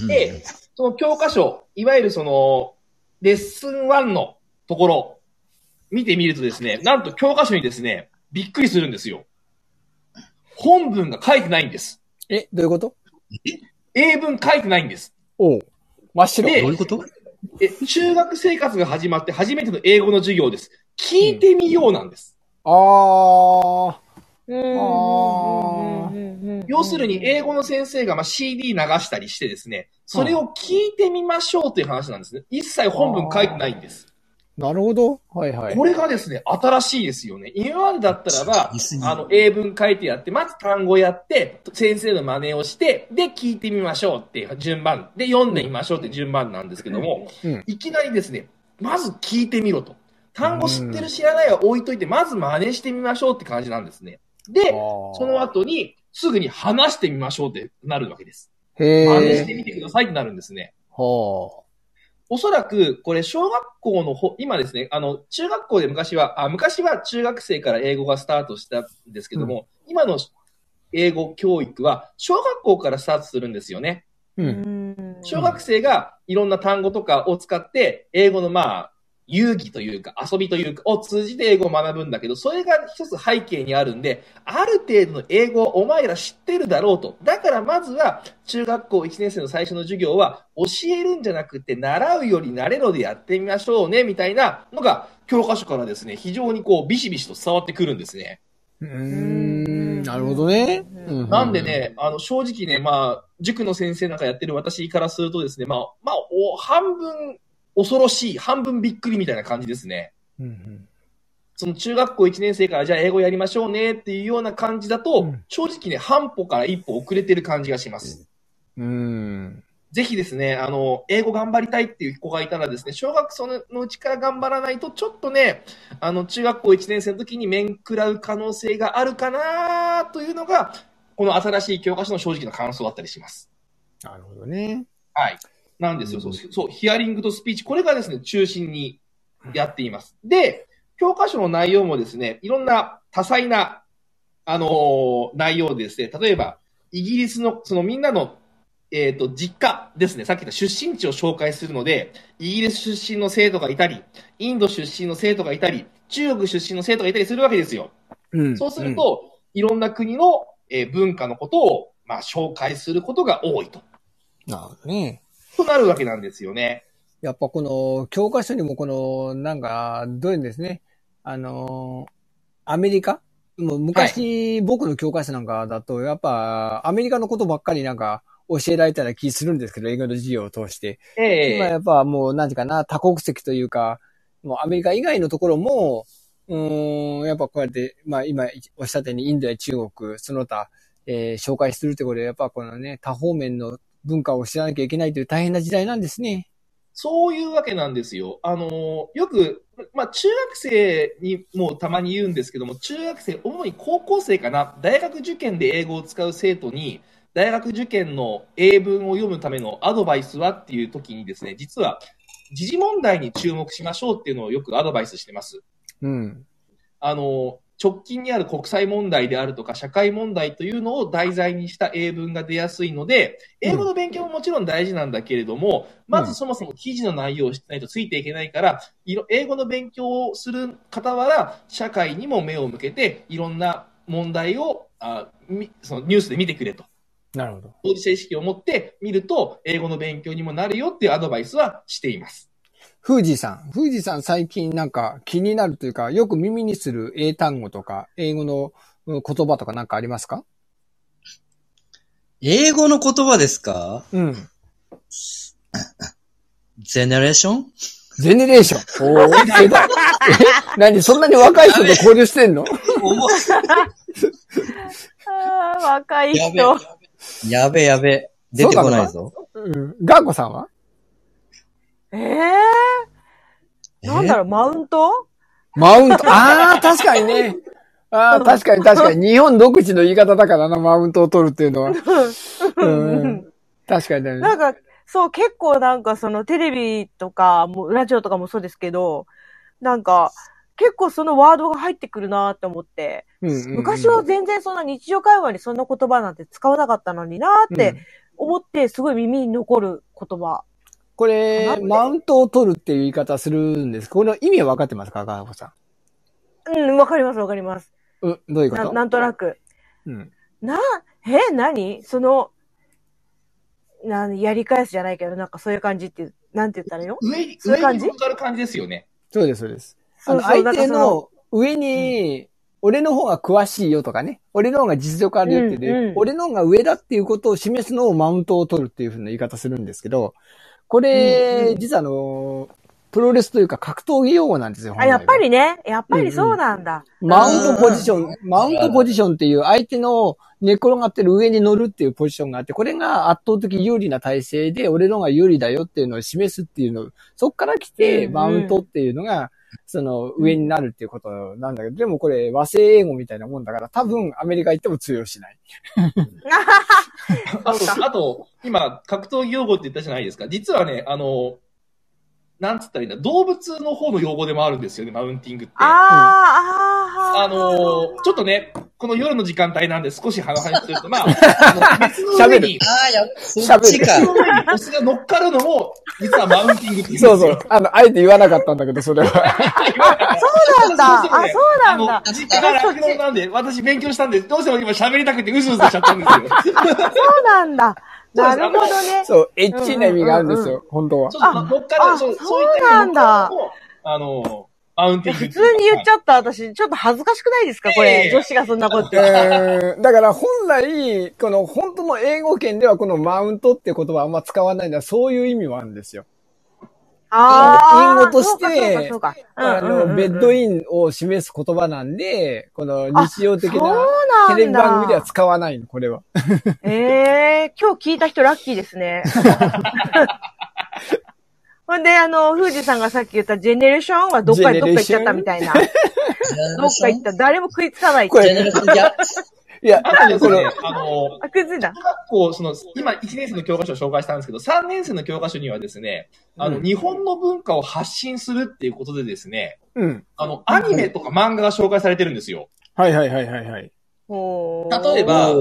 で、その教科書、いわゆるその、レッスンいちのところ、見てみるとですね、なんと教科書にですね、びっくりするんですよ。本文が書いてないんです。え、どういうこと？英文書いてないんです。おう。真っ白。どういうこと？え、中学生活が始まって初めての英語の授業です。聞いてみようなんです。うん、ああ。要するに、英語の先生がまあ シーディー 流したりしてですね、それを聞いてみましょうという話なんですね。一切本文書いてないんです。なるほど。はいはい。これがですね、新しいですよね。今までだったらば、あの、英文書いてやって、まず単語やって、先生の真似をして、で、聞いてみましょうっていう順番、で、読んでみましょうって順番なんですけども、うんうん、いきなりですね、まず聞いてみろと。単語知ってる知らないは置いといて、まず真似してみましょうって感じなんですね。で、その後に、すぐに話してみましょうってなるわけです。へー。真似してみてくださいってなるんですね。はあ。おそらく、これ、小学校のほ、今ですね、あの、中学校で昔は、あ、昔は中学生から英語がスタートしたんですけども、うん、今の英語教育は、小学校からスタートするんですよね。うん。小学生がいろんな単語とかを使って、英語のまあ、遊戯というか、遊びというか、を通じて英語を学ぶんだけど、それが一つ背景にあるんで、ある程度の英語をお前ら知ってるだろうと。だからまずは、中学校いちねん生の最初の授業は、教えるんじゃなくて、習うより慣れろでやってみましょうね、みたいなのが、教科書からですね、非常にこう、ビシビシと伝わってくるんですね。うーん、なるほどね。なんでね、あの、正直ね、まあ、塾の先生なんかやってる私からするとですね、まあ、まあ、お、半分、恐ろしい、半分びっくりみたいな感じですね。うんうん、その中学校いちねん生からじゃあ英語やりましょうねっていうような感じだと、うん、正直ね、半歩から一歩遅れてる感じがします。うん、ぜひですね、あの、英語頑張りたいっていう子がいたらですね、小学生のうちから頑張らないと、ちょっとね、あの、中学校いちねん生の時に面食らう可能性があるかなというのが、この新しい教科書の正直な感想だったりします。なるほどね。はい。なんですよ、そう、そう、ヒアリングとスピーチ、これがですね、中心にやっています。で、教科書の内容もですね、いろんな多彩な、あのー、内容でですね、例えば、イギリスの、そのみんなの、えっと、実家ですね、さっき言った出身地を紹介するので、イギリス出身の生徒がいたり、インド出身の生徒がいたり、中国出身の生徒がいたりするわけですよ。うん、そうすると、うん、いろんな国の、えー、文化のことを、まあ、紹介することが多いと。なるほどね。となるわけなんですよね。やっぱこの教科書にもこのなんかどういうんですね。あのアメリカもう昔僕の教科書なんかだとやっぱアメリカのことばっかりなんか教えられたら気するんですけど英語の授業を通して、えー、今やっぱもう何て言うかな多国籍というかもうアメリカ以外のところもうーんやっぱこうやってまあ今おっしゃったようにインドや中国その他、えー、紹介するってことでやっぱこのね多方面の文化を知らなきゃいけないという大変な時代なんですね。そういうわけなんですよ。あの、よく、まあ、中学生にもたまに言うんですけども、中学生、主に高校生かな、大学受験で英語を使う生徒に、大学受験の英文を読むためのアドバイスはっていう時にですね、実は、時事問題に注目しましょうっていうのをよくアドバイスしてます。うん。あの、直近にある国際問題であるとか社会問題というのを題材にした英文が出やすいので、英語の勉強ももちろん大事なんだけれども、うん、まずそもそも記事の内容を知ってないとついていけないから、英語の勉強をする傍ら、社会にも目を向けて、いろんな問題をあそのニュースで見てくれと。なるほど。当事者意識を持って見ると、英語の勉強にもなるよっていうアドバイスはしています。フージーさん。フージーさん最近なんか気になるというか、よく耳にする英単語とか、英語の言葉とかなんかありますか？英語の言葉ですか？うん。ゼネレーション？ゼネレーション。おー。何そんなに若い人と交流してんの？あ若い人。やべやべ。出てこないぞ。うん。ガーコさんは？ええー、なんだろう、えー、マウントマウントああ、確かにね。ああ、確かに確かに。日本独自の言い方だからな、マウントを取るっていうのは。うん、確かに、ね。なんか、そう、結構なんかそのテレビとかも、ラジオとかもそうですけど、なんか、結構そのワードが入ってくるなって思って、うんうんうん、昔は全然そんな日常会話にそんな言葉なんて使わなかったのになって思って、うん、すごい耳に残る言葉。これ、マウントを取るっていう言い方するんです。この意味は分かってますか、ガーコさん。うん、分かります、分かります。う、どういうこと？ な, なんとなく。うん。な、え、何その、な、やり返すじゃないけど、なんかそういう感じって、なんて言ったらよ？上に、上に乗っかる感じですよね。そうです、そうです。あの、相手の上に、俺の方が詳しいよとかね、俺の方が実力あるよって、ねうんうん、俺の方が上だっていうことを示すのをマウントを取るっていう風な言い方するんですけど、これ、うんうん、実はあの、プロレスというか格闘技用語なんですよ。あ、やっぱりね。やっぱりそうなんだ。うんうん、マウントポジション、マウントポジションっていう相手の寝転がってる上に乗るっていうポジションがあって、これが圧倒的有利な体勢で、俺のが有利だよっていうのを示すっていうの、そっから来て、マウントっていうのが、その上になるっていうことなんだけど、でもこれ和製英語みたいなもんだから、多分アメリカ行っても通用しない。あと、あと、今、格闘技用語って言ったじゃないですか。実はね、あの、なんつったらいいんだ、動物の方の用語でもあるんですよね、マウンティングって。ああ、あのー、ちょっとね、この夜の時間帯なんで少し話すると、まあ、あの別の上に、別の上にオスが乗っかるのも、実はマウンティングって言うんですよ。そうそう。あの、あえて言わなかったんだけど、それは。そうなんだ。あ、そうなんだ。実家が酪農なんで、私勉強したんで、どうしても今喋りたくてうずうずしちゃったんですよ。そうなんだ。なるほどね。そう、エッチな意味があるんですよ、うんうんうん、本当は。そう、乗っかる、そう、そうなんだ。あの、マウンティング。普通に言っちゃった私、ちょっと恥ずかしくないですか、これ、えー、女子がそんなこと言って。だから本来、この本当の英語圏ではこのマウントって言葉はあんま使わないんだ、そういう意味もあるんですよ。ああ。隠語として、あの、ベッドインを示す言葉なんで、この日常的なテレビ番組では使わないの、これは。ええー、今日聞いた人ラッキーですね。ほんで、あの、フージさんがさっき言ったジェネレーションはどっかにどっか行っちゃったみたいな。どっか行った。誰も食いつかないって。ジェネレーションギャップ。いや、あの、それ、あの、あ、くずいな。小学校、その、今、いちねん生の教科書を紹介したんですけど、さんねん生の教科書にはですね、あの、うん、日本の文化を発信するっていうことでですね、うん。あの、アニメとか漫画が紹介されてるんですよ。はいはいはいはいはい。例えば、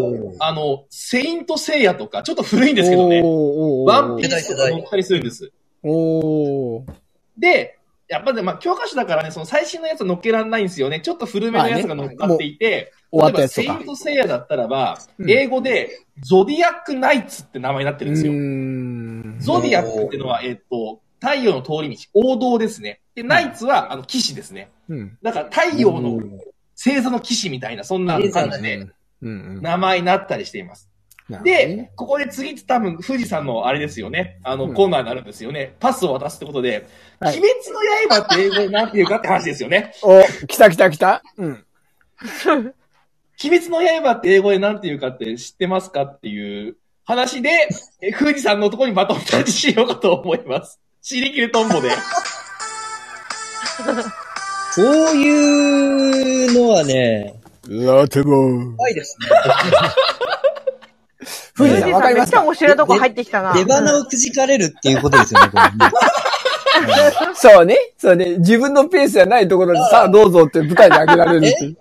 あの、セイントセイヤとか、ちょっと古いんですけどね、ワンピースとか載ったりするんです。おー。で、やっぱり、まあ、教科書だからね、その最新のやつは載っけられないんですよね。ちょっと古めのやつが載っかっていて、まあね、例えば、セイントセイヤだったらば、うん、英語で、ゾディアックナイツって名前になってるんですよ。うーん、ゾディアックってのは、えっと、太陽の通り道、王道ですね。で、ナイツは、あの、騎士ですね。うん、だから、太陽の星座の騎士みたいな、そんな感じで、名前になったりしています。で、ここで次って多分、富士山のあれですよね。あの、コーナーになるんですよね。うん、パスを渡すってことで、はい、鬼滅の刃って英語で何て言うかって話ですよね。お、来た来た来た。うん。鬼滅の刃って英語で何て言うかって知ってますかっていう話で、富士山のところにバトンタッチしようかと思います。シリキルトンボで。そういうのはね、ラテボ。はいですね。富士山わかりますか？めっちゃ面白いとこ入ってきたな。出花をくじかれるっていうことですよね。これそうね。そうね。自分のペースじゃないところにさあどうぞって舞台であげられるっていう。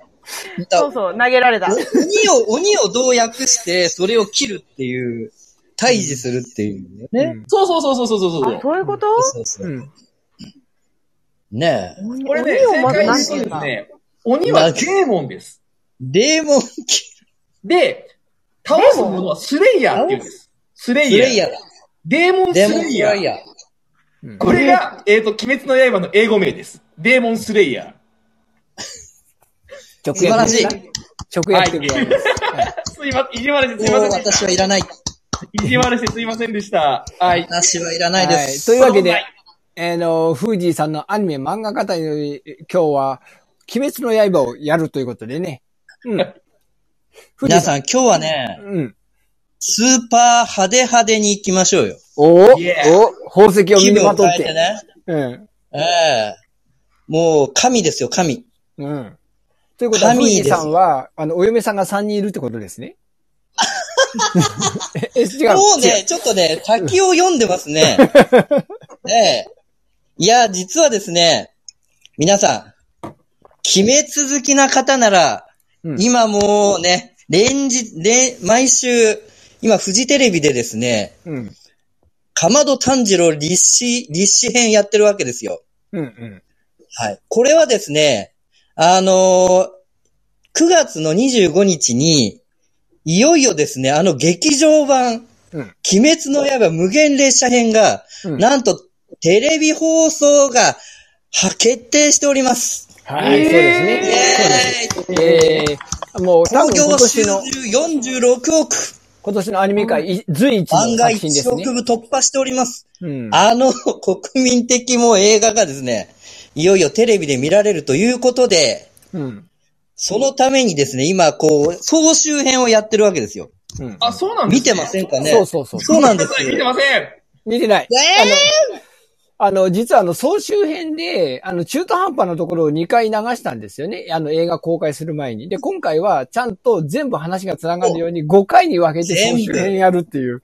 そうそう、投げられた。鬼を、鬼をどう訳して、それを切るっていう、対峙するっていうね。うん、そうそうそうそうそうそう。あ、そういうこと？そうそうそう。うん、ねえ。これね、正解にしてですね、鬼はデーモンです。デーモン切る。で、倒すものはスレイヤーって言うんです。スレイヤー。スレイヤーだ。デーモンスレイヤー。ヤーこれが、えっ、ー、と、鬼滅の刃の英語名です。デーモンスレイヤー。素晴らしい。直訳でございます。すいません、いじわるしてすいませんでした。私はいらない。いじわるしてすいませんでした。はい。私はいらないです。はい、というわけで、えの、フージーさんのアニメ漫画家たちより、今日は、鬼滅の刃をやるということでね。うん。皆さん、今日はね、うん、スーパー派手派手に行きましょうよ。おぉ、yeah、宝石を身にまとって。気分を変えてね。うん。ええー。もう、神ですよ、神。うん。ということは、フージーさんは、あの、お嫁さんがさんにんいるってことですね。え、違う。もうね、ちょっとね、先を読んでますね。ええー。いや、実はですね、皆さん、鬼滅好きな方なら、うん、今もうね、連日、連、毎週、今フジテレビでですね、うん、かまど炭治郎立志、立志編やってるわけですよ。うんうん、はい。これはですね、あのー、くがつのにじゅうごにちに、いよいよですね、あの劇場版、うん、鬼滅の刃無限列車編が、うん、なんとテレビ放送が決定しております。はい、そうですね。えー、えー、もう、東京は収入よんじゅうろくおく。今年のアニメ界、うん、随一の作品ですね。漫画いちおくぶ突破しております、うん。あの国民的も映画がですね、いよいよテレビで見られるということで、うん、そのためにですね、今こう総集編をやってるわけですよ。うん、あ、そうなんですね。見てませんかね。そうそうそう。そうなんですよ。見てません。見てない。えー、あの、あの実はあの総集編で、あの中途半端なところをにかい流したんですよね。あの映画公開する前に。で、今回はちゃんと全部話が繋がるようにごかいに分けて総集編やるっていう、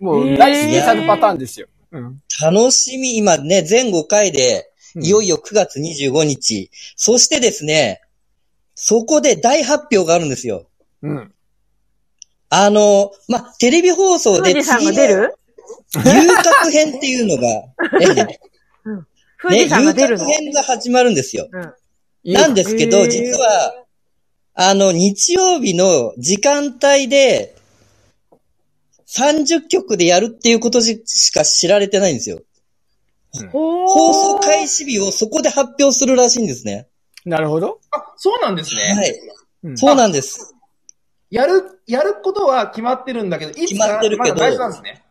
もう大スペシャルパターンですよ。うん、楽しみ。今ね、全ごかいで、いよいよくがつにじゅうごにち、うん。そしてですね、そこで大発表があるんですよ。うん。あの、ま、テレビ放送で次の遊郭編っていうのが、ね、うん、遊郭編が始まるんですよ。うん、なんですけど、実は、あの、日曜日の時間帯で、さんじゅっきょくでやるっていうことしか知られてないんですよ。うん、放送開始日をそこで発表するらしいんですね。なるほど。あ、そうなんですね。はい。うん、そうなんです。やる、やることは決まってるんだけど、いつからまだ大事なんですね。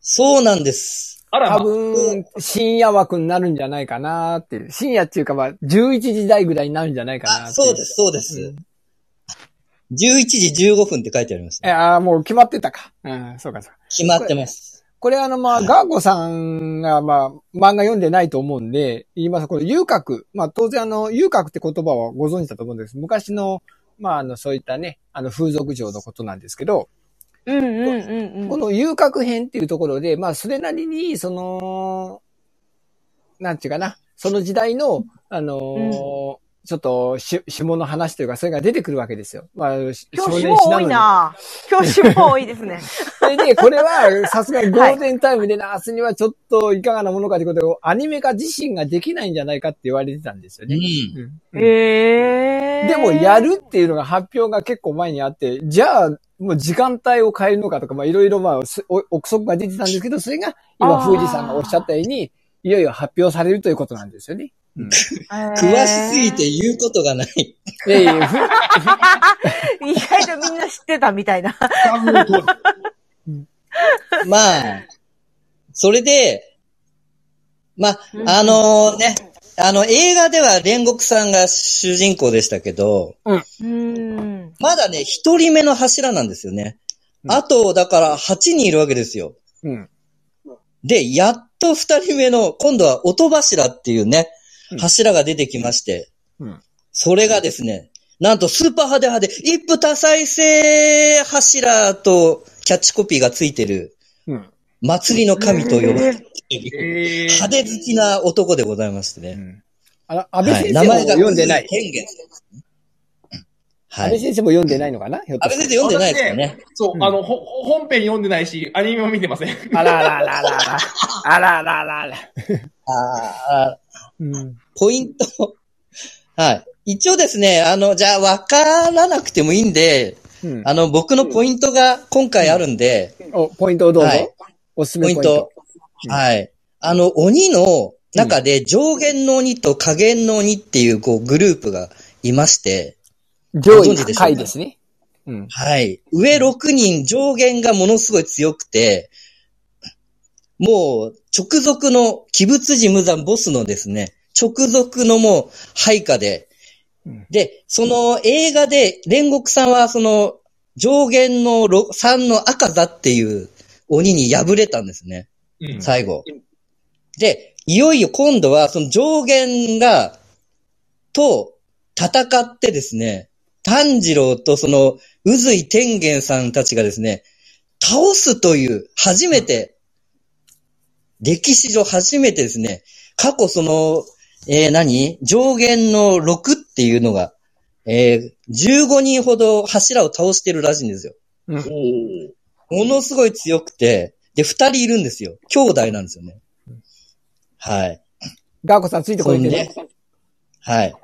そうなんです。あら、ま、多分、深夜枠になるんじゃないかなーっていう。深夜っていうか、まあ、じゅういちじだいぐらいになるんじゃないかなーっていう。あ、そうです、そうです。うん、じゅういちじじゅうごふんって書いてありますね。ああ、もう決まってたか。うん、そうか、そうか。決まってます。これあのまあ、ガーゴさんがまあ、漫画読んでないと思うんで、言います。この遊郭。まあ当然あの、遊郭って言葉はご存知だと思うんです。昔の、まああの、そういったね、あの、風俗嬢のことなんですけど、うんうんうんうん、この遊郭編っていうところで、まあそれなりに、その、なんていうかな、その時代の、あのー、うん、ちょっと、し、下の話というか、それが出てくるわけですよ。まあ、今日下多いな今日下多いですね。それで、これは、さすがにゴールデンタイムでな、明日にはちょっといかがなものかということを、アニメ化自身ができないんじゃないかって言われてたんですよね。うんうん、えー、でも、やるっていうのが発表が結構前にあって、じゃあ、もう時間帯を変えるのかとか、まあ、いろいろ、まあ、憶測が出てたんですけど、それが、今、富士さんがおっしゃったように、いよいよ発表されるということなんですよね。うん、詳しすぎて言うことがない。えー、いやいや意外とみんな知ってたみたいな。まあ、それで、まあ、あのー、ね、あの映画では煉獄さんが主人公でしたけど、うん、まだね、一人目の柱なんですよね。あと、だからはちにんいるわけですよ。うん、で、やっと二人目の、今度は音柱っていうね、柱が出てきまして、うん、それがですね、なんとスーパー派手派手、一夫多妻制柱とキャッチコピーがついてる、うん、祭りの神と呼ばれている、えー、派手好きな男でございましてね。うん、あら、安倍先生も読んでない。天元。はい。安倍先生も読んでないのかな、ひょっとして。安倍先生読んでないですかね。そう、うん、あの、ほ、本編読んでないし、アニメも見てません。あららららら。あらららら。あー。うん、ポイント。はい。一応ですね、あの、じゃあ分からなくてもいいんで、うん、あの、僕のポイントが今回あるんで。うん、お、ポイントをどうぞ。はい、おすすめポイント。ポイント、うん、はい。あの、鬼の中で上限の鬼と下限の鬼っていう、こう、グループがいまして。上位が下位ですね。うん。はい。上ろくにん上限がものすごい強くて、もう、直属の、鬼物事務山ボスのですね、直属のもう、配下で、うん、で、その映画で、煉獄さんはその、上限のさんの赤座っていう鬼に敗れたんですね、うん、最後。で、いよいよ今度は、その上限が、と、戦ってですね、炭治郎とその、宇髄天元さんたちがですね、倒すという、初めて、うん、歴史上初めてですね、過去その、えー、何上限のろくっていうのが、えー、じゅうごにんほど柱を倒してるらしいんですよ。うん、ものすごい強くて、で、ふたりいるんですよ。兄弟なんですよね。はい。ガーコさんついてこいね。はい。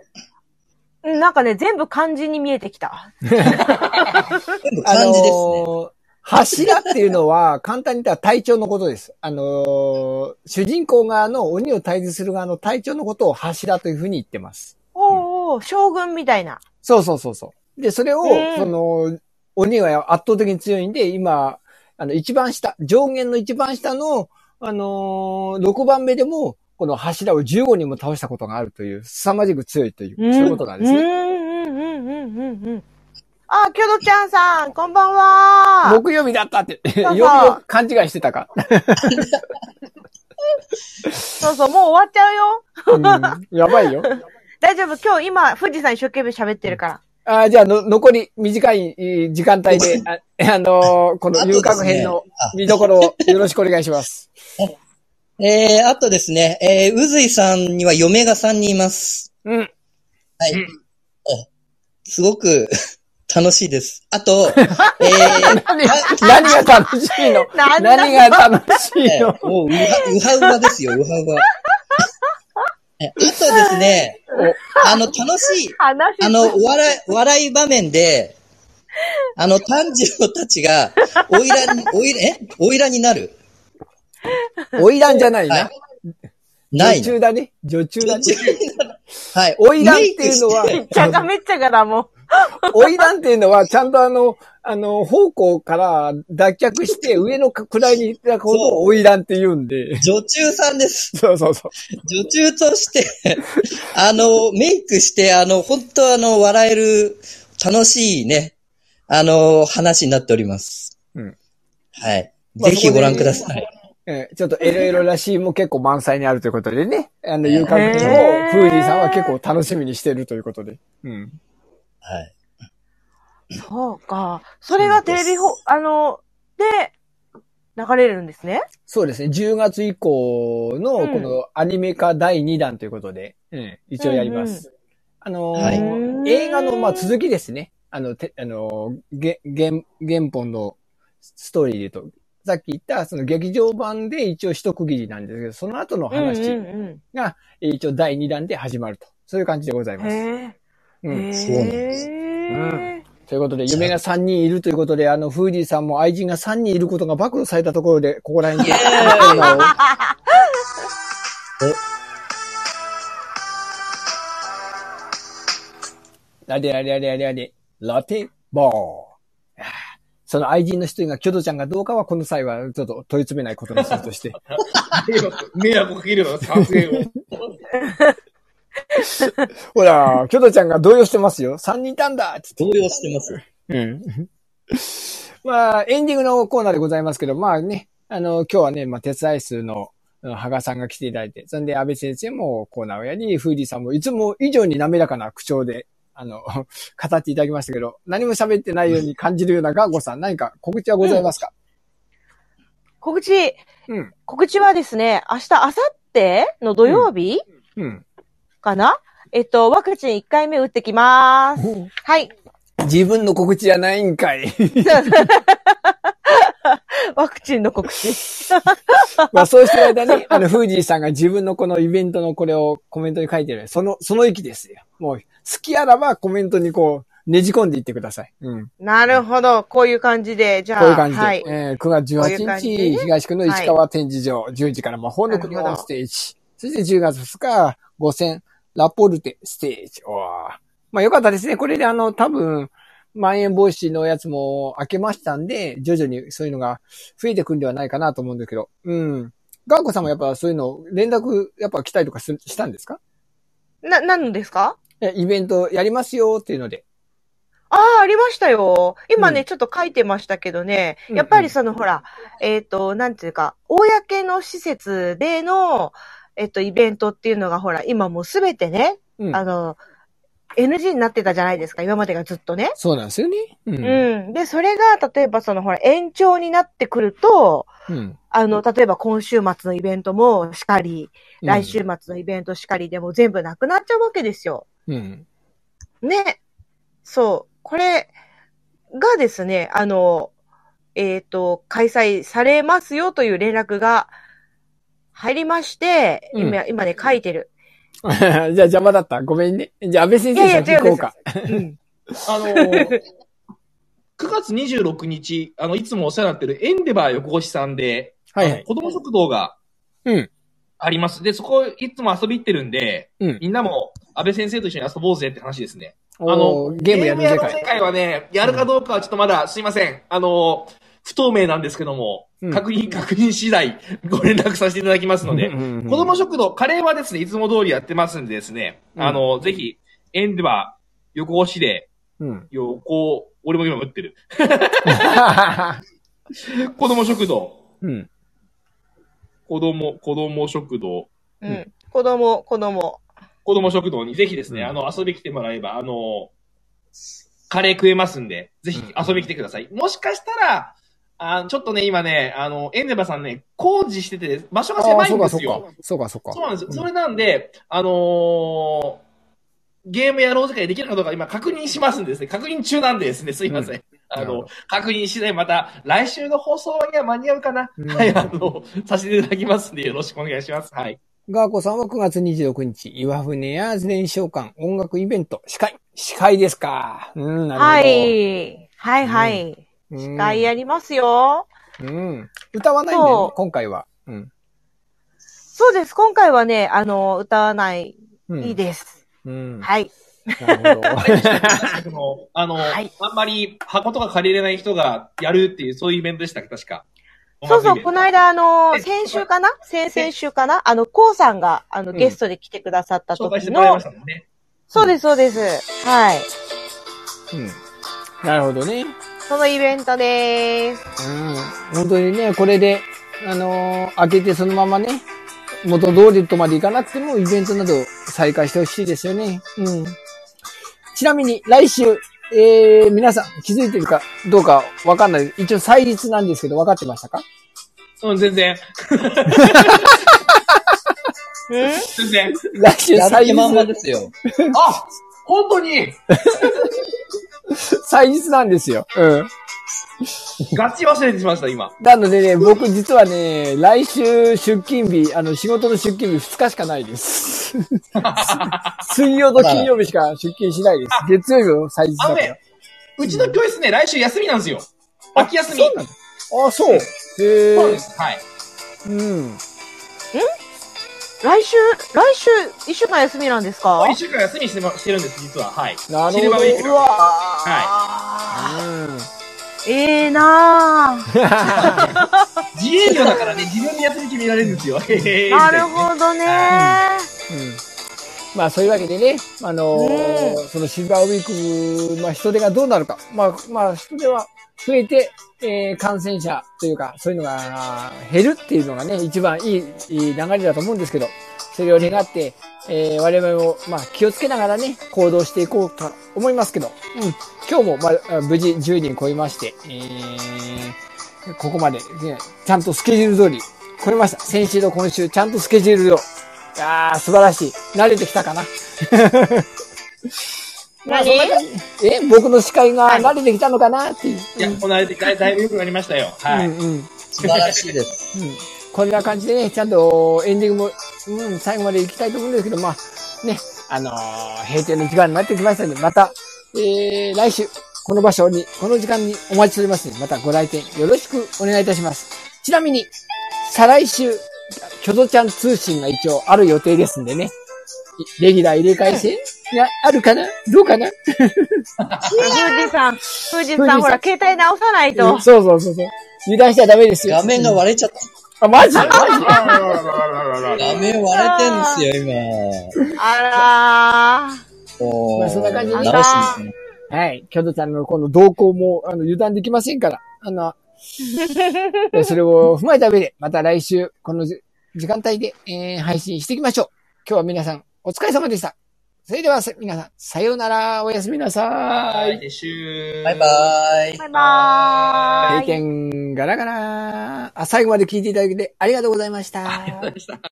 なんかね、全部漢字に見えてきた。全部漢字ですね。あのー柱っていうのは、簡単に言ったら隊長のことです。あのー、主人公側の鬼を退治する側の隊長のことを柱というふうに言ってます。おーおー、うん、将軍みたいな。そうそうそうそう。で、それを、その、鬼は圧倒的に強いんで、今、あの、一番下、上限の一番下の、あのー、ろくばんめでも、この柱をじゅうごにんも倒したことがあるという、凄まじく強いという、うん、そういうことなんですね。うんうんうんうんうん。あ、キョドちゃんさん、こんばんは。木曜日だったって、そうそうよくよく勘違いしてたか。そうそう、もう終わっちゃうよ。うん、やばいよ。大丈夫、今日今、富士山一生懸命喋ってるから。ああ、じゃあの、残り短い時間帯で、あ、あのー、この遊郭編の見どころをよろしくお願いします。えー、あとですね、えー、うずいさんには嫁がさんにんいます。うん。はい。うん、すごく楽しいです。あと、えー、何が楽しいの何が楽しいの、えー、もう、うはうはですよ、うはうは。あとですね、あの、楽しい、あの、お笑い、笑い場面で、あの、炭治郎たちが、おいらに、おいら、えおいらになる。おいらんじゃないな。ない。女中だね。女中だね。はい。おいらんっていうのは、めっちゃがめっちゃがだもん。おいらんっていうのは、ちゃんとあの、あの、方向から脱却して、上の位に行ったことをおいらんって言うんで。女中さんです。そうそうそう。女中として、あの、メイクして、あの、本当あの、笑える、楽しいね、あの、話になっております。うん。はい。ぜひご覧ください。えー、ちょっとエロエロらしいも結構満載にあるということでね。あの、遊郭編を、フージーさんは結構楽しみにしているということで。うん。はい。そうか。それがテレビ放、あの、で、流れるんですね。そうですね。じゅうがつ以降の、このアニメ化だいにだんということで、うんうん、一応やります。うんうん、あの、はい、映画の、まあ、続きですね。あの、てあの、げ、げん、原本のストーリーで言うと、さっき言った、その劇場版で一応一区切りなんですけど、その後の話が一応だいにだんで始まると。そういう感じでございます。へー。うん。そうなんです。うん。ということで、夢がさんにんいるということで、あの、フージーさんも愛人がさんにんいることが暴露されたところで、ここら辺に。あれあれあれあれあれ、ラテボー。その愛人の一人がキョドちゃんがどうかはこの際はちょっと問い詰めないことにするとして。迷惑かけるよ、撮影を。ほら、キョドちゃんが動揺してますよ。三人いたんだって動揺してます。うん。まあ、エンディングのコーナーでございますけど、まあね、あの、今日はね、まあ、鉄アイスの、羽賀さんが来ていただいて、そんで安部先生もコーナーをやり、フーディさんもいつも以上に滑らかな口調で、あの、語っていただきましたけど、何も喋ってないように感じるようなガーゴさん、何か告知はございますか？告知、うん、告知はですね、明日、明後日の土曜日、うんうん、かなえっと、ワクチンいっかいめ打ってきまーす。うん、はい。自分の告知じゃないんかい。ワクチンの告知。まあそうしてる間に、あの、フージーさんが自分のこのイベントのこれをコメントに書いてる。その、その域ですよ。もう、好きあらばコメントにこう、ねじ込んでいってください。うん。なるほど。こういう感じで、じゃあ。こういう感じで。はい、えー、くがつじゅうはちにち、うう東区の市川展示場、はい、じゅうじから魔法の国のステージ。そしてじゅうがつふつか、ごせん、ラポルテステージ。おー。まあよかったですね。これであの、多分、まん延防止のやつも明けましたんで、徐々にそういうのが増えてくるんではないかなと思うんですけど。うん。ガーコさんもやっぱそういうの、連絡やっぱ来たりとかすしたんですか？な、何ですか？イベントやりますよっていうので。ああ、ありましたよ。今ね、うん、ちょっと書いてましたけどね。やっぱりその、うんうん、ほら、えっと、なんていうか、公の施設での、えっと、イベントっていうのがほら、今もうすべてね、うん、あの、エヌジー になってたじゃないですか、今までがずっとね。そうなんですよね。うん。うん、で、それが、例えばその、ほら、延長になってくると、うん、あの、例えば今週末のイベントもしかり、うん、来週末のイベントしかりでも全部なくなっちゃうわけですよ。うん。ね。そう。これがですね、あの、えっと、開催されますよという連絡が入りまして、うん、今、今ね、書いてる。じゃあ邪魔だった。ごめんね。じゃあ安部先生先行こうか。うん、あのー、くがつにじゅうろくにち、あの、いつもお世話になってるエンデバー横越さんで、はいはい、子供食堂が、うん。あります。で、そこいつも遊び行ってるんで、うん、みんなも安部先生と一緒に遊ぼうぜって話ですね。あの、ゲームやる世界。世界はね、やるかどうかはちょっとまだ、うん、すいません。あの、不透明なんですけども、うん、確認、確認次第、ご連絡させていただきますので、うんうんうん、子供食堂、カレーはですね、いつも通りやってますんでですね、うん、あの、ぜひ、エンデバー、横押しで、うん、横、俺も今打ってる。子供食堂。うん。子供、子供食堂。うん。うん、子供、子供。子供食堂にぜひですね、うん、あの、遊び来てもらえば、あの、カレー食えますんで、ぜひ遊び来てください。うん、もしかしたら、あちょっとね、今ね、あの、エンネバさんね、工事してて、場所が狭いんですよ。そうか、そうか。そうなんですよ、うん。それなんで、あのー、ゲームやろう世界できるかどうか今確認しますんでですね、確認中なんでですね、すいません。うん、あの、確認しない、また、来週の放送には間に合うかな、うん、はい、あの、させていただきますんで、よろしくお願いします。はい。ガーコさんはくがつにじゅうろくにち、岩船屋伝承館音楽イベント、司会。司会ですか。うん、なるほど。はい。はいはい。うん、司会やりますよ。うん。歌わないんだよね、今回は。うん。そうです。今回はね、あの、歌わない、うん、いいです。うん。はい。なるほど。あの、はい、あんまり箱とか借りれない人がやるっていう、そういうイベントでしたっけ、確か。そうそう、この間、あの、先週かな先々週かなあの、コウさんが、あの、ゲストで来てくださった時の、うん、紹介してもらいましたもんね。そうです、そうです。はい。うん。なるほどね。そのイベントでーす。うん。本当にね、これで、あのー、開けてそのままね、元通りとまで行かなくても、イベントなど再開してほしいですよね。うん。ちなみに、来週、えー、皆さん気づいてるかどうかわかんない。一応祭日なんですけど、わかってましたか？うん、全然。え全然。来週祭日まんまですよ。あ、本当に祭日なんですよ。うん。ガチ忘れてしました、今。なのでね、僕実はね、来週出勤日、あの、仕事の出勤日ふつかしかないです。水曜と金曜日しか出勤しないです。月曜日の祭日だから。あのね、うちの教室ね、来週休みなんですよ。秋休み。そうなんだ。あ、そう。へぇー。そうです。はい。うん。ん？来週、来週、一週間休みなんですか？一週間休みして、ま、してるんです、実は。はい。なるほど。シルバーウィーク。うわー。はい。うん。ええー、なぁ。自営業だからね、自分で休み決められるんですよ。なるほどねー、うんうん。まあそういうわけでね、あのーね、そのシルバーウィーク、まあ人手がどうなるか、まあまあ人手は増えて、えー、感染者というかそういうのが減るっていうのがね、一番いい、いい流れだと思うんですけど、それを願って、えー、我々もまあ気をつけながらね行動していこうと思いますけど、うん、今日もまあ無事じゅうにん超えまして、えー、ここまで、ね、ちゃんとスケジュール通り超えました。先週と今週ちゃんとスケジュールを、いやー素晴らしい。慣れてきたかな。何？え、僕の司会が慣れてきたのかなっていう。いや、この間だいぶ良くなりましたよ。はい。うんうん、素晴らしいです。うん、こんな感じでね、ちゃんとエンディングも。うん、最後まで行きたいと思うんですけど、まあ、ね、あのー、閉店の時間になってきましたので、また、えー、来週、この場所に、この時間にお待ちしておりますので、またご来店よろしくお願いいたします。ちなみに、再来週、キョドちゃん通信が一応ある予定ですんでね、レギュラー入れ替え制があるかなどうかな富士山、富士山、ほら、携帯直さないと。うん、そうそうそうそう。油断しちゃダメですよ。画面が割れちゃった。あ、マジマジ画面割れてんですよ、今。あらー。おー。まあ、そんな感じで直しですね。はい。キョドちゃんのこの動向も、あの、油断できませんから。あの、それを踏まえた上で、また来週、この時間帯で、えー、配信していきましょう。今日は皆さん、お疲れ様でした。それでは、皆さん、さようなら、おやすみなさーい。来週。バイバーイ。バイバーイ。閉店ガラガラ。あ、最後まで聞いていただいてありがとうございました。ありがとうございました。